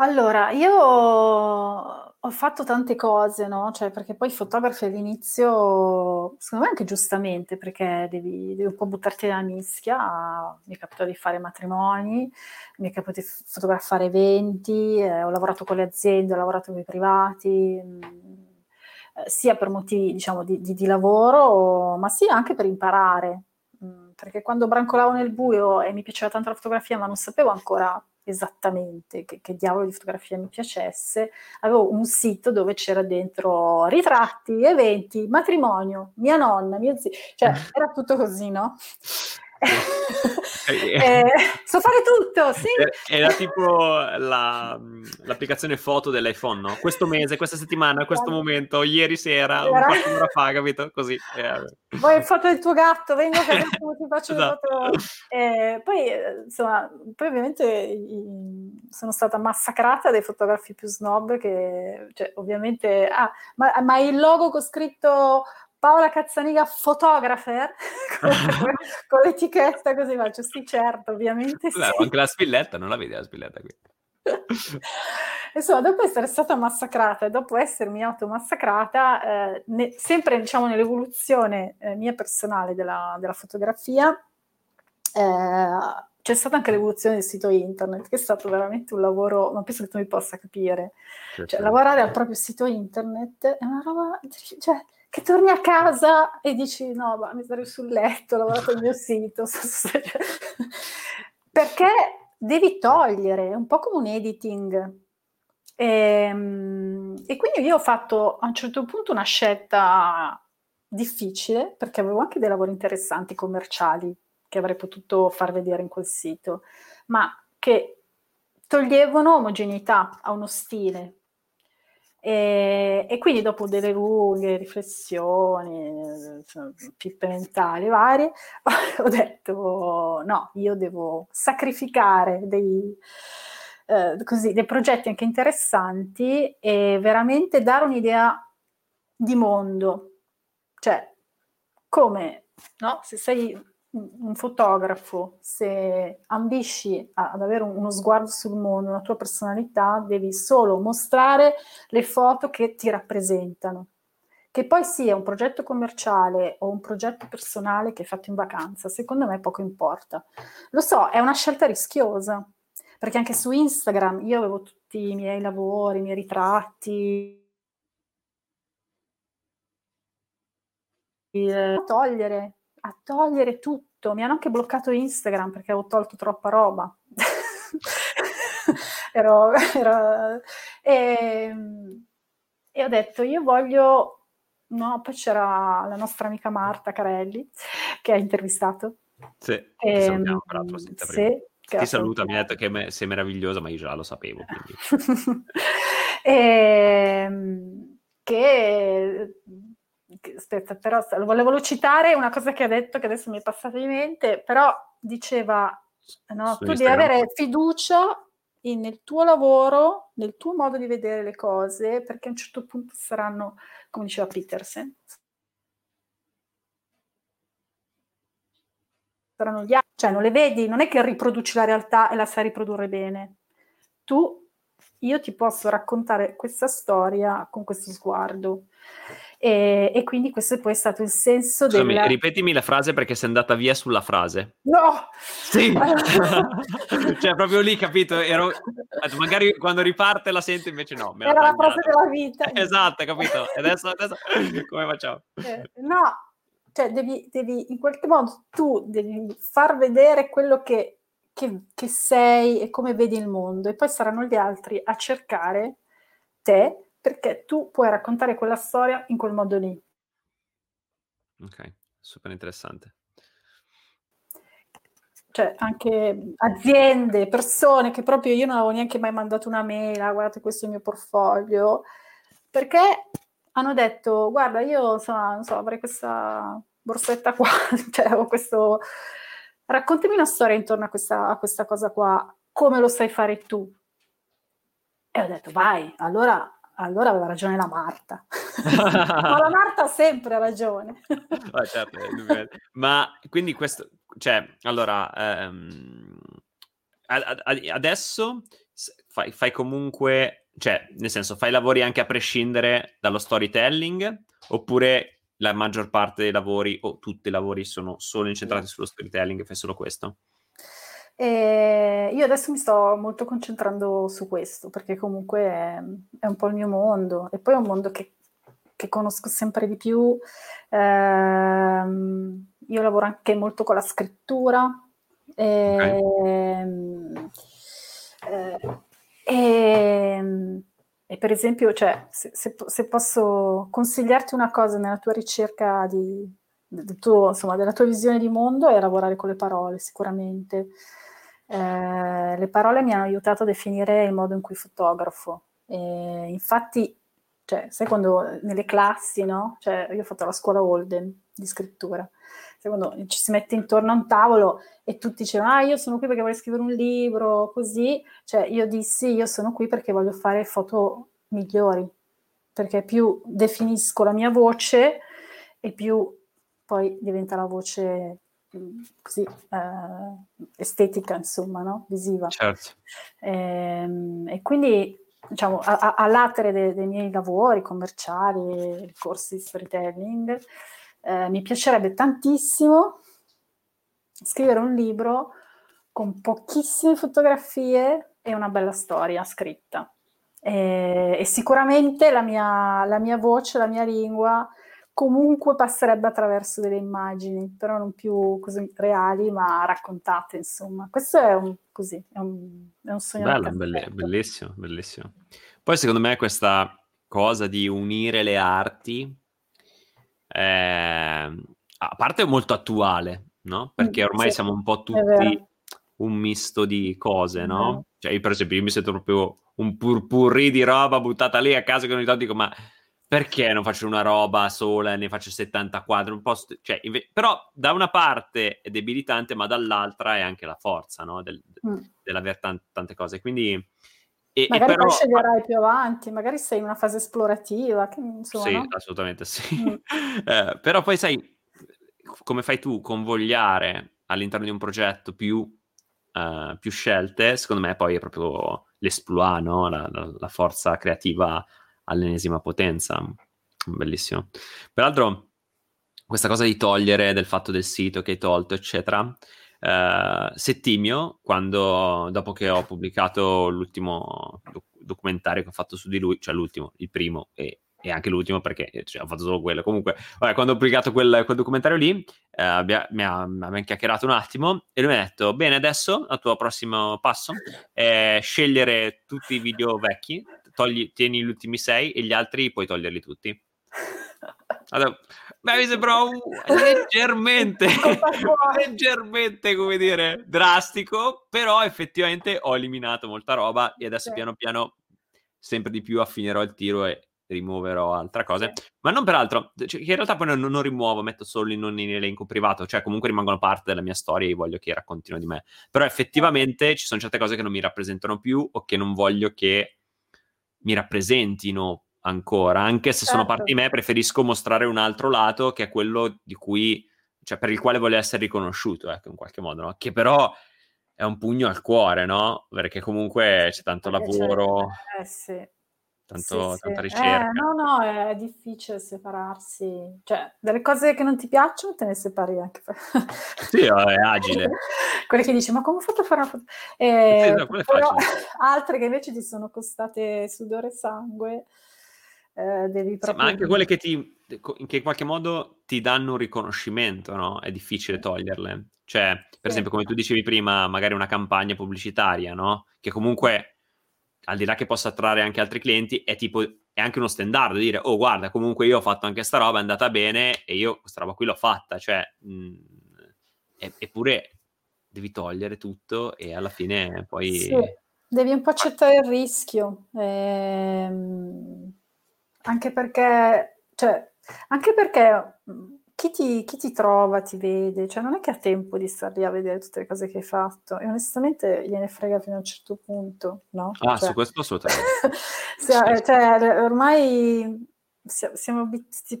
Allora, io ho fatto tante cose, no? Cioè, perché poi i fotografi all'inizio, secondo me anche giustamente, perché devi, devi un po' buttarti nella mischia. Mi è capitato di fare matrimoni, mi è capitato di fotografare eventi, eh, ho lavorato con le aziende, ho lavorato con i privati, mh, sia per motivi, diciamo, di, di, di lavoro, ma sia anche per imparare. Mh, perché quando brancolavo nel buio e mi piaceva tanto la fotografia, ma non sapevo ancora esattamente che, che diavolo di fotografia mi piacesse, avevo un sito dove c'era dentro ritratti, eventi, matrimonio, mia nonna, mia zia, cioè era tutto così, no? eh, so fare tutto, sì. Era tipo la, l'applicazione foto dell'iPhone, no? Questo mese, questa settimana, questo momento, ieri sera, era... un quarto d'ora fa, capito? Così. Eh. Vuoi foto del tuo gatto? Vengo che ti faccio esatto. le foto. Eh, poi, insomma, poi ovviamente sono stata massacrata dai fotografi più snob che, cioè, ovviamente, ah, ma, ma il logo con scritto Paola Cazzaniga photographer con, con l'etichetta, così faccio, sì certo, ovviamente sì. Beh, anche la spilletta, non la vedi la spilletta qui. Insomma, dopo essere stata massacrata e dopo essermi automassacrata, eh, ne, sempre diciamo nell'evoluzione eh, mia personale della, della fotografia, eh, c'è stata anche l'evoluzione del sito internet, che è stato veramente un lavoro, ma penso che tu mi possa capire. C'è cioè, lavorare al proprio sito internet è una roba... Cioè, che torni a casa e dici no, ma mi sarei sul letto, ho lavorato il mio sito. Perché devi togliere, è un po' come un editing. E, e quindi io ho fatto a un certo punto una scelta difficile, perché avevo anche dei lavori interessanti commerciali che avrei potuto far vedere in quel sito, ma che toglievano omogeneità a uno stile. E, e quindi dopo delle lunghe riflessioni, insomma, pippe mentali varie, ho detto no, io devo sacrificare dei, eh, così, dei progetti anche interessanti e veramente dare un'idea di mondo. Cioè, come, no? Se sei un fotografo, se ambisci a, ad avere uno sguardo sul mondo, una tua personalità, devi solo mostrare le foto che ti rappresentano, che poi sia un progetto commerciale o un progetto personale che hai fatto in vacanza, secondo me poco importa. Lo so, è una scelta rischiosa, perché anche su Instagram io avevo tutti i miei lavori, i miei ritratti, a togliere, a togliere tutto. Mi hanno anche bloccato Instagram perché avevo tolto troppa roba. ero, ero, e, e ho detto, io voglio... No, poi c'era la nostra amica Marta Carelli che ha intervistato. Sì, e, ti salutiamo, peraltro, senta prima. Sì, ti saluta, mi ha detto che me, sei meravigliosa, ma io già lo sapevo. e, che, che, aspetta, però volevo citare una cosa che ha detto che adesso mi è passata di mente, però diceva, no, su tu Instagram. Devi avere fiducia in, nel tuo lavoro, nel tuo modo di vedere le cose, perché a un certo punto saranno... come diceva Petersen, saranno gli altri, cioè non le vedi, non è che riproduci la realtà e la sai riprodurre bene. Tu, io ti posso raccontare questa storia con questo sguardo. E, e quindi questo è poi stato il senso del... Della... Ripetimi la frase perché sei andata via sulla frase. No! Sì! Cioè proprio lì, capito? Ero... Magari quando riparte la sento, invece no. Me Era la frase della vita. Esatto, capito? Adesso, adesso... come facciamo? Eh, no, cioè devi, devi in qualche modo tu devi far vedere quello che, che, che sei e come vedi il mondo, e poi saranno gli altri a cercare te, perché tu puoi raccontare quella storia in quel modo lì. Ok, super interessante. Cioè, anche aziende, persone che proprio io non avevo neanche mai mandato una mail, ah, guardate questo è il mio portfolio, perché hanno detto, guarda, io insomma, non so, avrei questa borsetta qua, cioè, ho questo... Raccontami una storia intorno a questa, a questa cosa qua, come lo sai fare tu? E ho detto, vai, allora... Allora aveva ragione la Marta. Ma la Marta sempre ha ragione. Ah, certo, ma quindi questo, cioè, allora, ehm, adesso fai, fai comunque, cioè, nel senso, fai lavori anche a prescindere dallo storytelling, oppure la maggior parte dei lavori o tutti i lavori sono solo incentrati sullo storytelling e fai solo questo? E io adesso mi sto molto concentrando su questo, perché comunque è, è un po' il mio mondo, e poi è un mondo che, che conosco sempre di più. Ehm, io lavoro anche molto con la scrittura, e, okay. e, e, e per esempio, cioè, se, se, se posso consigliarti una cosa nella tua ricerca di, del tuo, insomma, della tua visione di mondo, è lavorare con le parole, sicuramente. Eh, le parole mi hanno aiutato a definire il modo in cui fotografo. Eh, infatti, cioè, sai quando nelle classi, no? Cioè, io ho fatto la scuola Holden di scrittura. Sai quando ci si mette intorno a un tavolo e tutti dicevano, ah, io sono qui perché voglio scrivere un libro, così. Cioè, io dissi, io sono qui perché voglio fare foto migliori, perché più definisco la mia voce e più poi diventa la voce... così eh, estetica, insomma, no? Visiva. Certo. E, e quindi, diciamo, a, a latere dei, dei miei lavori commerciali, corsi di storytelling, eh, mi piacerebbe tantissimo scrivere un libro con pochissime fotografie e una bella storia scritta. E, e sicuramente la mia, la mia voce, la mia lingua comunque passerebbe attraverso delle immagini, però non più così reali, ma raccontate, insomma. Questo è un, così, è un, è un sogno. Bello, belle, bellissimo, bellissimo. Poi secondo me questa cosa di unire le arti, eh, a parte è molto attuale, no? Perché ormai sì, siamo un po' tutti un misto di cose, no? È cioè io, per esempio, io mi sento proprio un purpurri di roba buttata lì a caso, che ogni tanto dico, ma... perché non faccio una roba sola e ne faccio settantaquattro? Un po' st- cioè, inve- però da una parte è debilitante, ma dall'altra è anche la forza, no? Del, mm. Dell'aver tante, tante cose. Quindi, e, magari e però, sceglierai più avanti, magari sei in una fase esplorativa. Che, insomma, sì, no? Assolutamente sì. Mm. eh, però poi sai, come fai tu, convogliare all'interno di un progetto più, uh, più scelte, secondo me poi è proprio l'esploit, no? La, la, la forza creativa all'ennesima potenza. Bellissimo. Peraltro questa cosa di togliere, del fatto del sito che hai tolto eccetera, Uh, Settimio, quando, dopo che ho pubblicato l'ultimo doc- documentario che ho fatto su di lui, cioè l'ultimo, il primo e, e anche l'ultimo perché cioè, ho fatto solo quello, comunque vabbè, quando ho pubblicato quel, quel documentario lì eh, abbia, mi ha, ha chiacchierato un attimo e lui mi ha detto: bene, adesso il tuo prossimo passo è scegliere tutti i video vecchi, togli, tieni gli ultimi sei e gli altri puoi toglierli tutti. Allora, beh, mi sembra uh, leggermente leggermente come dire drastico, però effettivamente ho eliminato molta roba e adesso sì. piano piano sempre di più affinerò il tiro e rimuoverò altre cose, sì. ma non peraltro, cioè, che in realtà poi non, non rimuovo, metto solo in un elenco privato, cioè comunque rimangono parte della mia storia e voglio che raccontino di me, però effettivamente ci sono certe cose che non mi rappresentano più o che non voglio che mi rappresentino ancora, anche se certo. sono parte di me, preferisco mostrare un altro lato che è quello di cui, cioè per il quale voglio essere riconosciuto, ecco, in qualche modo, no? Che però è un pugno al cuore, no? Perché comunque c'è tanto lavoro, eh, sì. tanto, sì, tanta sì. ricerca. Eh, no, no, è difficile separarsi, cioè delle cose che non ti piacciono te ne separi anche. Sì, è agile. Quelle che dici, ma come ho fatto a fare una foto? Eh, sì, no, però altre che invece ti sono costate sudore e sangue. Eh, devi proprio... sì, ma anche quelle che ti che in qualche modo ti danno un riconoscimento, no? È difficile toglierle, cioè per sì. esempio come tu dicevi prima, magari una campagna pubblicitaria, no? Che comunque al di là che possa attrarre anche altri clienti è tipo è anche uno standard di dire: oh guarda, comunque io ho fatto anche sta roba, è andata bene e io questa roba qui l'ho fatta, cioè mh, e, eppure devi togliere tutto e alla fine poi sì. devi un po' accettare il rischio, ehm Anche perché, cioè, anche perché chi ti, chi ti trova, ti vede, cioè non è che ha tempo di star lì a vedere tutte le cose che hai fatto, e onestamente gliene frega fino a un certo punto, no? Ah, cioè... su questo assolutamente. cioè, cioè, ormai siamo,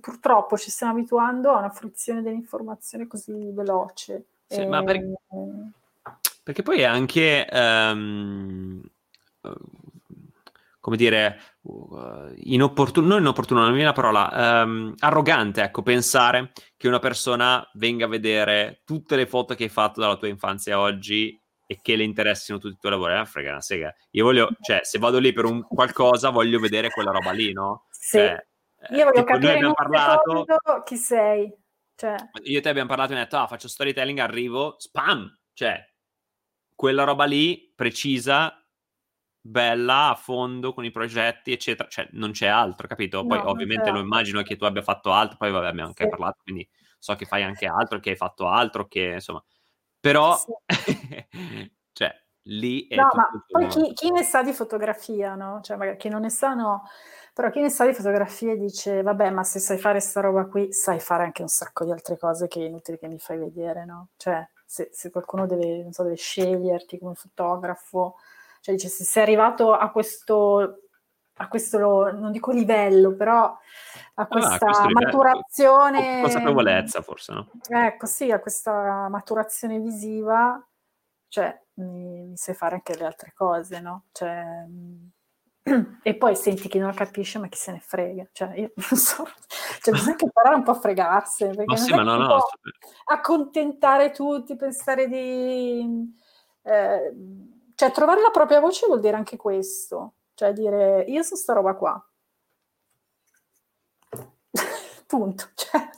purtroppo ci stiamo abituando a una fruizione dell'informazione così veloce. Sì, e... ma per... perché poi è anche... Um... come dire, inopportuno, non inopportuno, non mi viene la parola, ehm, arrogante, ecco, pensare che una persona venga a vedere tutte le foto che hai fatto dalla tua infanzia a oggi e che le interessino tutti i tuoi lavori. Ah, frega una sega. Io voglio, cioè, se vado lì per un qualcosa, voglio vedere quella roba lì, no? Sì. Cioè, io voglio capire in parlato, chi sei. Cioè. Io e te abbiamo parlato e mi hai detto, ah, faccio storytelling, arrivo, spam! Cioè, quella roba lì, precisa, bella, a fondo, con i progetti, eccetera, cioè non c'è altro, capito? Poi no, ovviamente lo immagino che tu abbia fatto altro, poi vabbè, abbiamo anche sì. parlato, quindi so che fai anche altro, che hai fatto altro, che insomma, però sì. cioè lì è no, ma poi chi, chi ne sa di fotografia, no? Cioè magari chi non ne sa, no, però chi ne sa di fotografia dice, vabbè, ma se sai fare sta roba qui, sai fare anche un sacco di altre cose che è inutile che mi fai vedere, no? Cioè se, se qualcuno deve, non so, deve sceglierti come fotografo, cioè dice, se sei arrivato a questo, a questo non dico livello, però a questa ah, a maturazione, consapevolezza forse, no? Ecco, sì, a questa maturazione visiva, cioè mi, mi sai fare anche le altre cose, no? Cioè, e poi senti che non la capisce, ma chi se ne frega, cioè io non so, cioè bisogna anche imparare un po' a fregarsi, perché ma non sì, ma no, no. accontentare tutti, pensare di... Eh, cioè trovare la propria voce vuol dire anche questo, cioè dire io so sta roba qua, punto, cioè,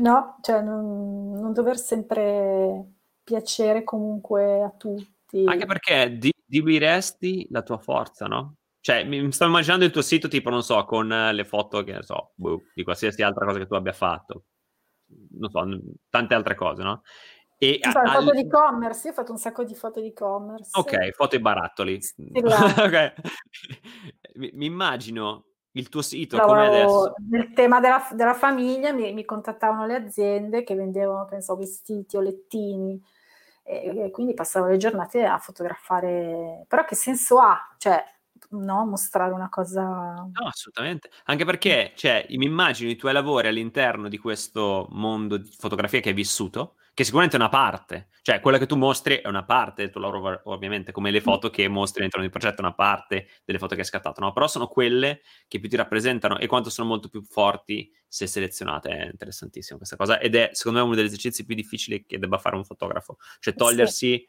no? Cioè non, non dover sempre piacere comunque a tutti. Anche perché diluiresti la tua forza, no? Cioè mi sto immaginando il tuo sito tipo, non so, con le foto che ne so, di qualsiasi altra cosa che tu abbia fatto, non so, tante altre cose, no? E sì, al... foto di e-commerce, io ho fatto un sacco di foto di e-commerce. Ok, foto e barattoli. Sì, okay. mi, mi immagino il tuo sito no, come adesso. Nel tema della, della famiglia mi, mi contattavano le aziende che vendevano, penso, vestiti o lettini, e, e quindi passavo le giornate a fotografare. Però che senso ha? Cioè, no, mostrare una cosa... No, assolutamente. Anche perché, cioè, mi immagino i tuoi lavori all'interno di questo mondo di fotografia che hai vissuto, che sicuramente è una parte, cioè quella che tu mostri è una parte del tuo lavoro, ovviamente, come le foto che mostri all'interno del progetto è una parte delle foto che hai scattato, no? Però sono quelle che più ti rappresentano e quanto sono molto più forti se selezionate. È interessantissimo questa cosa ed è secondo me uno degli esercizi più difficili che debba fare un fotografo, cioè togliersi...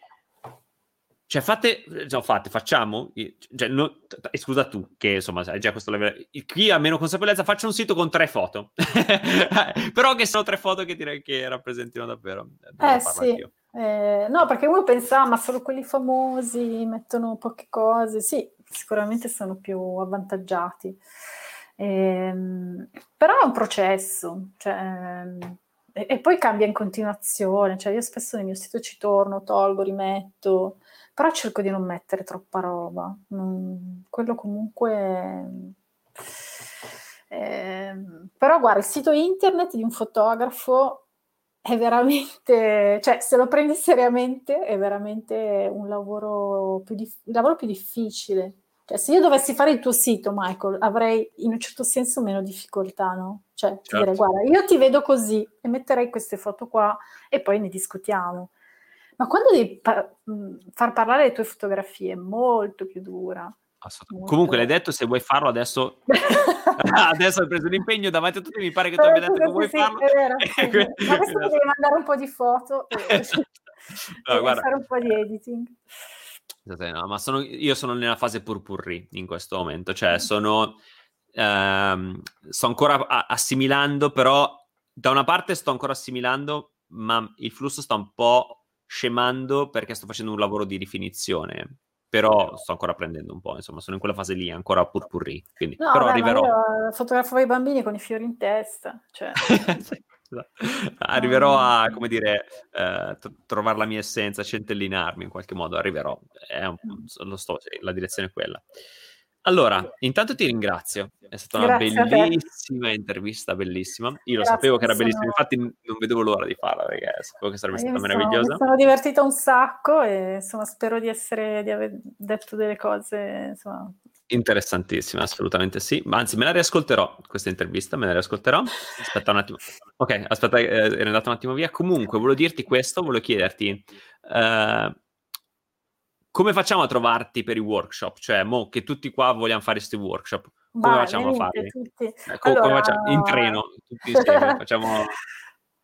Cioè fate, no, fate, facciamo, cioè, no, scusa tu che insomma hai già questo livello, chi ha meno consapevolezza faccia un sito con tre foto, però che sono tre foto che direi che rappresentino davvero. Eh sì, eh, no perché uno pensa ma solo quelli famosi mettono poche cose, sì sicuramente sono più avvantaggiati, ehm, però è un processo, cioè... E, e poi cambia in continuazione, cioè io spesso nel mio sito ci torno, tolgo, rimetto, però cerco di non mettere troppa roba, non, quello comunque... Eh, però guarda, il sito internet di un fotografo è veramente, cioè se lo prendi seriamente è veramente un lavoro più, dif- un lavoro più difficile, cioè se io dovessi fare il tuo sito, Michael, avrei in un certo senso meno difficoltà, no? Cioè certo. Dire guarda io ti vedo così e metterei queste foto qua e poi ne discutiamo, ma quando devi pa- far parlare le tue fotografie è molto più dura. Molto. Comunque l'hai detto, se vuoi farlo adesso adesso hai preso l'impegno davanti a tutti, mi pare che tu abbia detto che vuoi sì, farlo è vero, sì. Quindi, ma adesso mi devi mandare un po' di foto e, no, e fare un po' di editing. No, ma sono, io sono nella fase purpurri in questo momento, cioè sono ehm, sto ancora a- assimilando, però da una parte sto ancora assimilando ma il flusso sta un po' scemando perché sto facendo un lavoro di rifinizione, però sto ancora prendendo un po', insomma sono in quella fase lì ancora purpurri, quindi no, però beh, arriverò. Io fotografavo i bambini con i fiori in testa, cioè arriverò a, come dire, eh, tr- trovare la mia essenza, centellinarmi in qualche modo, arriverò, è un, lo sto, la direzione è quella. Allora, intanto ti ringrazio, è stata una Grazie bellissima intervista, bellissima. Io Grazie, lo sapevo che era bellissima, sono... infatti non vedevo l'ora di farla perché sapevo che sarebbe stata meravigliosa. Mi sono divertita un sacco e insomma spero di essere, di aver detto delle cose insomma interessantissime, assolutamente sì. Ma anzi, me la riascolterò questa intervista, me la riascolterò. Aspetta un attimo, ok, aspetta, eh, ero andato un attimo via. Comunque, volevo dirti questo, volevo chiederti... Eh, come facciamo a trovarti per i workshop? Cioè, mo che tutti qua vogliamo fare questi workshop, come bah, facciamo niente, a farli? Tutti. Co- allora... come facciamo? In treno, tutti insieme, facciamo...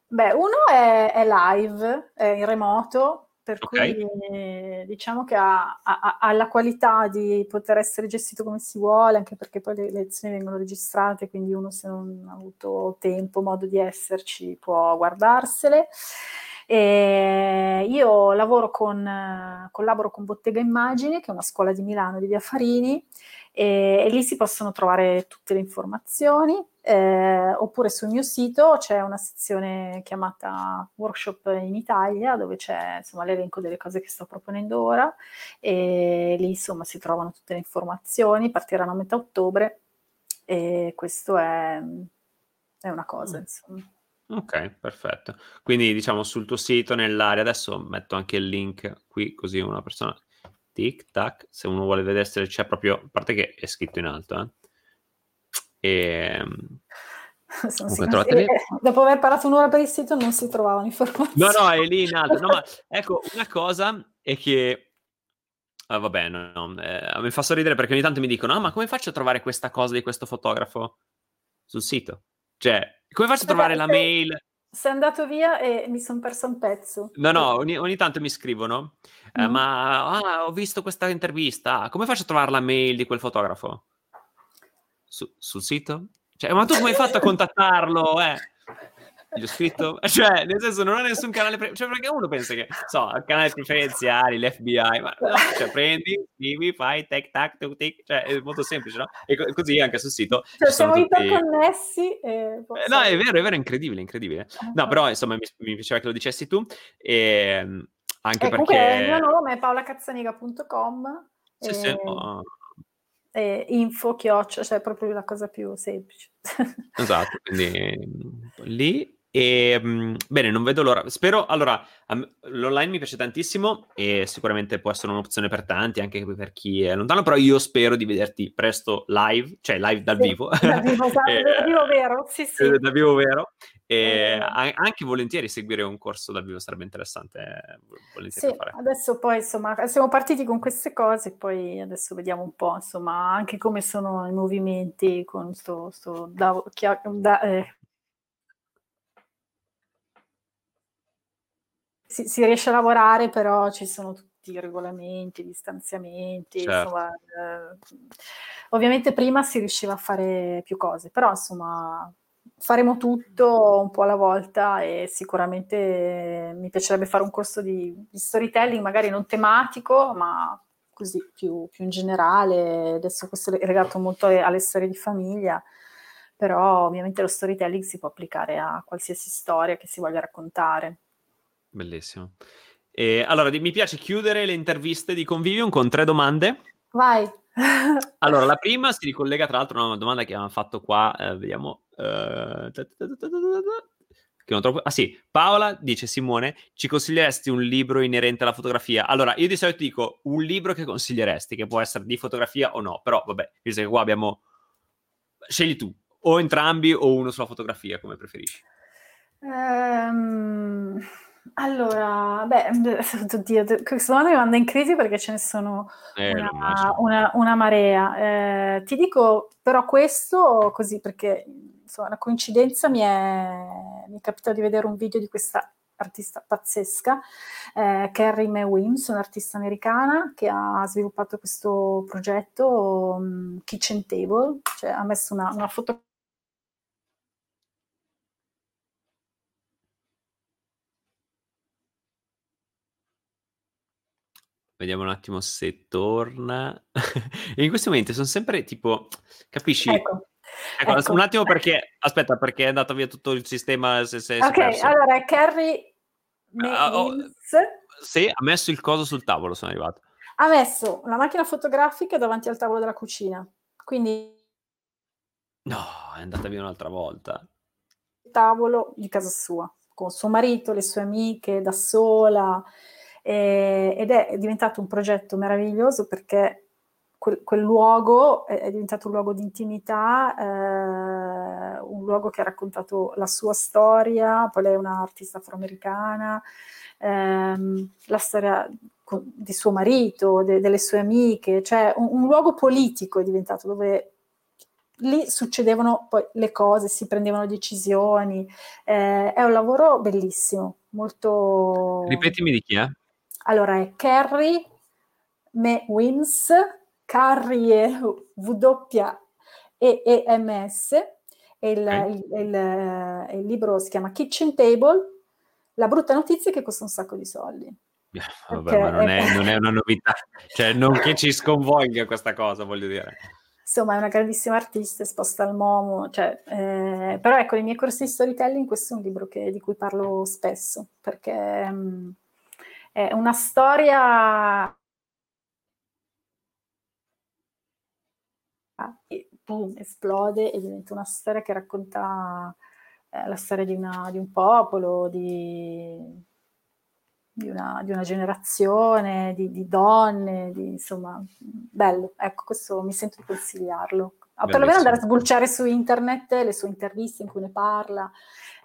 Beh, uno è, è live, è in remoto, per okay. cui diciamo che ha, ha, ha la qualità di poter essere gestito come si vuole, anche perché poi le lezioni vengono registrate, quindi uno se non ha avuto tempo, modo di esserci, può guardarsele. E io lavoro con, collaboro con Bottega Immagine, che è una scuola di Milano, di Via Farini, e, e lì si possono trovare tutte le informazioni, eh, oppure sul mio sito c'è una sezione chiamata Workshop in Italia, dove c'è insomma l'elenco delle cose che sto proponendo ora, e lì insomma si trovano tutte le informazioni, partiranno a metà ottobre, e questo è, è una cosa, insomma. Ok, perfetto. Quindi diciamo sul tuo sito, nell'area, adesso metto anche il link qui, così una persona, tic tac, se uno vuole vedere se c'è proprio, a parte che è scritto in alto, eh. E... Comunque, trovate... dopo aver parlato un'ora per il sito non si trovavano informazioni. No, no, è lì in alto. No, ma ecco, una cosa è che... Ah, vabbè, no, no, eh, mi fa sorridere perché ogni tanto mi dicono, ah, ma come faccio a trovare questa cosa di questo fotografo sul sito? Cioè... Come faccio a trovare la mail? Sei andato via e mi sono perso un pezzo. No, no, ogni, ogni tanto mi scrivono, mm. eh, ma ah, ho visto questa intervista, come faccio a trovare la mail di quel fotografo? Su, sul sito? Cioè, ma tu come hai fatto a contattarlo? Eh? Gli ho scritto? Cioè, nel senso, non ho nessun canale... Pre- cioè, perché uno pensa che, so, canali preferenziali, l'F B I, ma no, cioè, prendi, scrivi, fai, tac, tac, tac, tac, cioè, è molto semplice, no? E co- così anche sul sito... Cioè, ci siamo tutti... interconnessi e... Posso... No, è vero, è vero, è incredibile, incredibile. No, però, insomma, mi, mi piaceva che lo dicessi tu, e anche eh, perché... Comunque, il mio nome è paola cazzaniga punto com Sì, e... sì, oh. E info chioccio, cioè proprio la cosa più semplice. Esatto, quindi lì E mh, bene, non vedo l'ora. Spero, allora, am- l'online mi piace tantissimo e sicuramente può essere un'opzione per tanti, anche per chi è lontano, però io spero di vederti presto live, cioè live dal sì, vivo. Dal vivo, e, dal vivo vero, sì sì. Dal vivo vero. E mm. anche volentieri seguire un corso dal vivo sarebbe interessante. Volentieri sì, fare. Adesso poi, insomma, siamo partiti con queste cose, poi adesso vediamo un po', insomma, anche come sono i movimenti con sto, sto da, da eh. Si, si riesce a lavorare, però ci sono tutti i regolamenti, i distanziamenti, certo. Insomma, eh, ovviamente prima si riusciva a fare più cose, però insomma faremo tutto un po' alla volta e sicuramente mi piacerebbe fare un corso di, di storytelling, magari non tematico, ma così più, più in generale. Adesso questo è legato molto alle storie di famiglia, però ovviamente lo storytelling si può applicare a qualsiasi storia che si voglia raccontare. Bellissimo. E allora mi piace chiudere le interviste di Convivium con tre domande. Vai. Allora, la prima si ricollega tra l'altro a una domanda che avevamo fatto qua, eh, vediamo. Uh, che non troppo... Ah sì, Paola dice: Simone, ci consiglieresti un libro inerente alla fotografia? Allora, io di solito dico un libro che consiglieresti, che può essere di fotografia o no, però vabbè, visto che qua abbiamo... Scegli tu, o entrambi o uno sulla fotografia, come preferisci. Ehm... Um... Allora, beh, oddio, questa domanda mi manda in crisi perché ce ne sono eh, una, una, una marea. Eh, ti dico però questo così perché insomma una coincidenza mi è, mi è capitato di vedere un video di questa artista pazzesca, eh, Carrie Mae Weems, un'artista americana che ha sviluppato questo progetto um, Kitchen Table, cioè ha messo una, una foto. Vediamo un attimo se torna. In questi momenti sono sempre tipo, capisci? Ecco, ecco, ecco. Un attimo perché, aspetta, perché è andato via tutto il sistema. Se, se, ok, se allora è Carrie Mae Weems. Sì, ha messo il coso sul tavolo, sono arrivato. Ha messo la macchina fotografica davanti al tavolo della cucina. Quindi... No, è andata via un'altra volta. Il tavolo di casa sua, con suo marito, le sue amiche, da sola... ed è diventato un progetto meraviglioso perché quel, quel luogo è diventato un luogo di intimità, eh, un luogo che ha raccontato la sua storia, poi lei è un'artista afroamericana, ehm, la storia di suo marito, de, delle sue amiche, cioè un, un luogo politico è diventato, dove lì succedevano poi le cose, si prendevano decisioni, eh, è un lavoro bellissimo, molto... Ripetimi di chi è? Allora è Carrie Mae Weems, Carrie W E E M S, e il, okay. il, il, il libro si chiama Kitchen Table. La brutta notizia è che costa un sacco di soldi. Vabbè, ma non è, non è una novità, cioè non che ci sconvolga questa cosa, voglio dire. Insomma, è una grandissima artista, esposta al MoMA, cioè, eh, però ecco, i miei corsi di storytelling, questo è un libro che, di cui parlo spesso, perché um, è una storia che boom, esplode e diventa una storia che racconta eh, la storia di, una, di un popolo, di, di, una, di una generazione, di, di donne, di, insomma, bello. Ecco, questo mi sento di consigliarlo. Ah, perlomeno andare a sbulciare su internet le sue interviste in cui ne parla,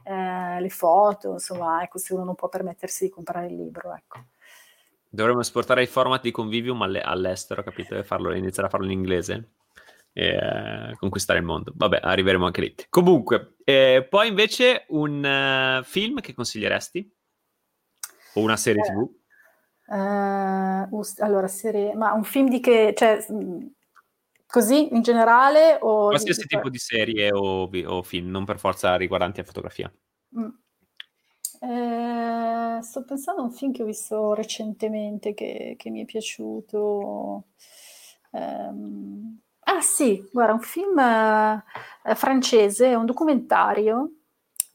eh, le foto, insomma, ecco, se uno non può permettersi di comprare il libro, ecco. Dovremmo esportare i format di Convivium all- all'estero, capito? E farlo, iniziare a farlo in inglese e eh, conquistare il mondo. Vabbè, arriveremo anche lì. Comunque, eh, poi invece un uh, film che consiglieresti? O una serie eh, tivù? Uh, uh, allora, serie... Ma un film di che... Cioè, così in generale o qualsiasi di... tipo di serie o, o film, non per forza riguardanti la fotografia. Mm. Eh, sto pensando a un film che ho visto recentemente che, che mi è piaciuto. Um, ah sì, guarda, un film eh, francese, un documentario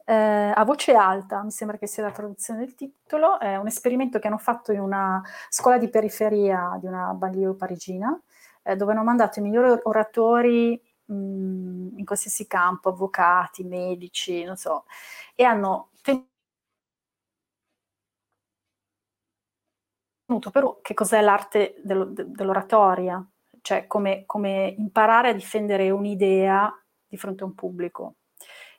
eh, a voce alta, mi sembra che sia la traduzione del titolo, è un esperimento che hanno fatto in una scuola di periferia di una banlieue parigina, dove hanno mandato i migliori oratori mh, in qualsiasi campo, avvocati, medici, non so, e hanno tenuto però che cos'è l'arte dello, dell'oratoria, cioè come, come imparare a difendere un'idea di fronte a un pubblico.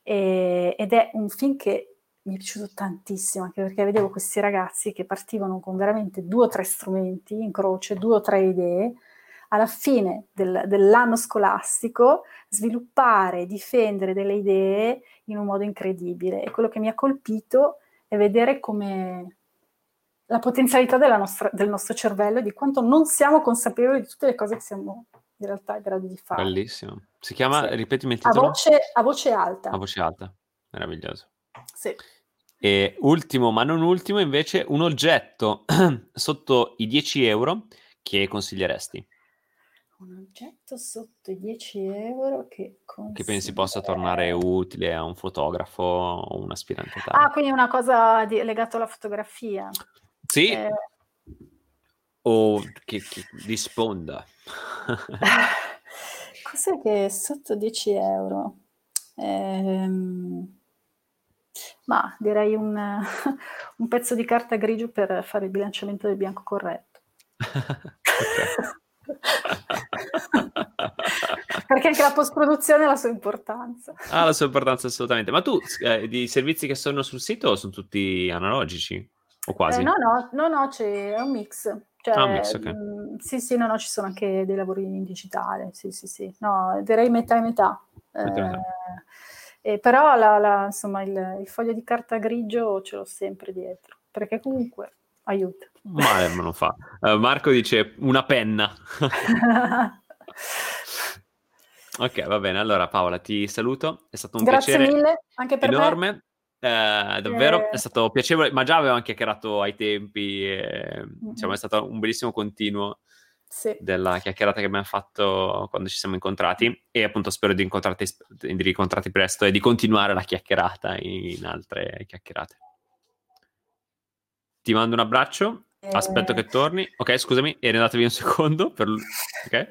E, ed è un film che mi è piaciuto tantissimo, anche perché vedevo questi ragazzi che partivano con veramente due o tre strumenti in croce, due o tre idee, alla fine del, dell'anno scolastico sviluppare, difendere delle idee in un modo incredibile. E quello che mi ha colpito è vedere come la potenzialità della nostra, del nostro cervello e di quanto non siamo consapevoli di tutte le cose che siamo in realtà in grado di fare. Bellissimo. Si chiama, sì. Ripetimi il titolo. A voce, a voce alta. A voce alta, meraviglioso. Sì. E ultimo, ma non ultimo, invece, un oggetto sotto i dieci euro che consiglieresti? Un oggetto sotto i dieci euro che, che pensi possa tornare utile a un fotografo o un aspirante a tale. Ah, quindi una cosa di, legata alla fotografia. Sì, eh... o che, che risponda. Cos'è che è sotto dieci euro? Ehm... Ma direi un, un pezzo di carta grigio per fare il bilanciamento del bianco corretto. Perché anche la post-produzione ha la sua importanza. Ha la sua importanza, assolutamente. Ma tu, eh, i servizi che sono sul sito sono tutti analogici? O quasi? Eh, no, no, no, no, c'è un mix. Cioè, ah, un mix, okay. mh, sì, sì, no, no, ci sono anche dei lavori in digitale. Sì, sì, sì. No, direi metà e metà. Metà, eh, metà. Eh, però la, la, insomma, il, il foglio di carta grigio ce l'ho sempre dietro, perché comunque aiuta. Male me lo fa. Uh, Marco dice una penna. Ok, va bene. Allora Paola, ti saluto. È stato un Grazie piacere mille, anche per enorme. Me. Eh, davvero, eh... è stato piacevole, ma già avevo anche chiacchierato ai tempi. E, mm-hmm. Diciamo, è stato un bellissimo continuo. Sì. Della chiacchierata che abbiamo fatto quando ci siamo incontrati, e appunto spero di incontrarti, di ricontrarti presto e di continuare la chiacchierata in altre chiacchierate. Ti mando un abbraccio, aspetto eh... che torni. Ok, scusami, eri andato via un secondo per... ok,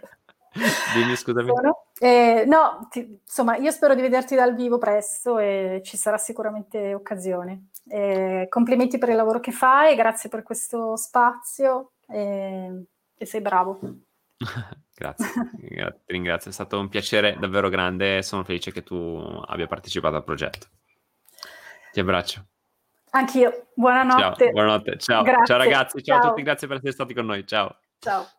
dimmi, scusami. Eh, no, ti, insomma, io spero di vederti dal vivo presto e ci sarà sicuramente occasione. Eh, complimenti per il lavoro che fai, grazie per questo spazio, eh... e sei bravo. Grazie, gra- ti ringrazio, è stato un piacere davvero grande, sono felice che tu abbia partecipato al progetto. Ti abbraccio. Anch'io, buonanotte. Ciao, buonanotte, ciao, ciao ragazzi, ciao, ciao a tutti, grazie per essere stati con noi, ciao. Ciao.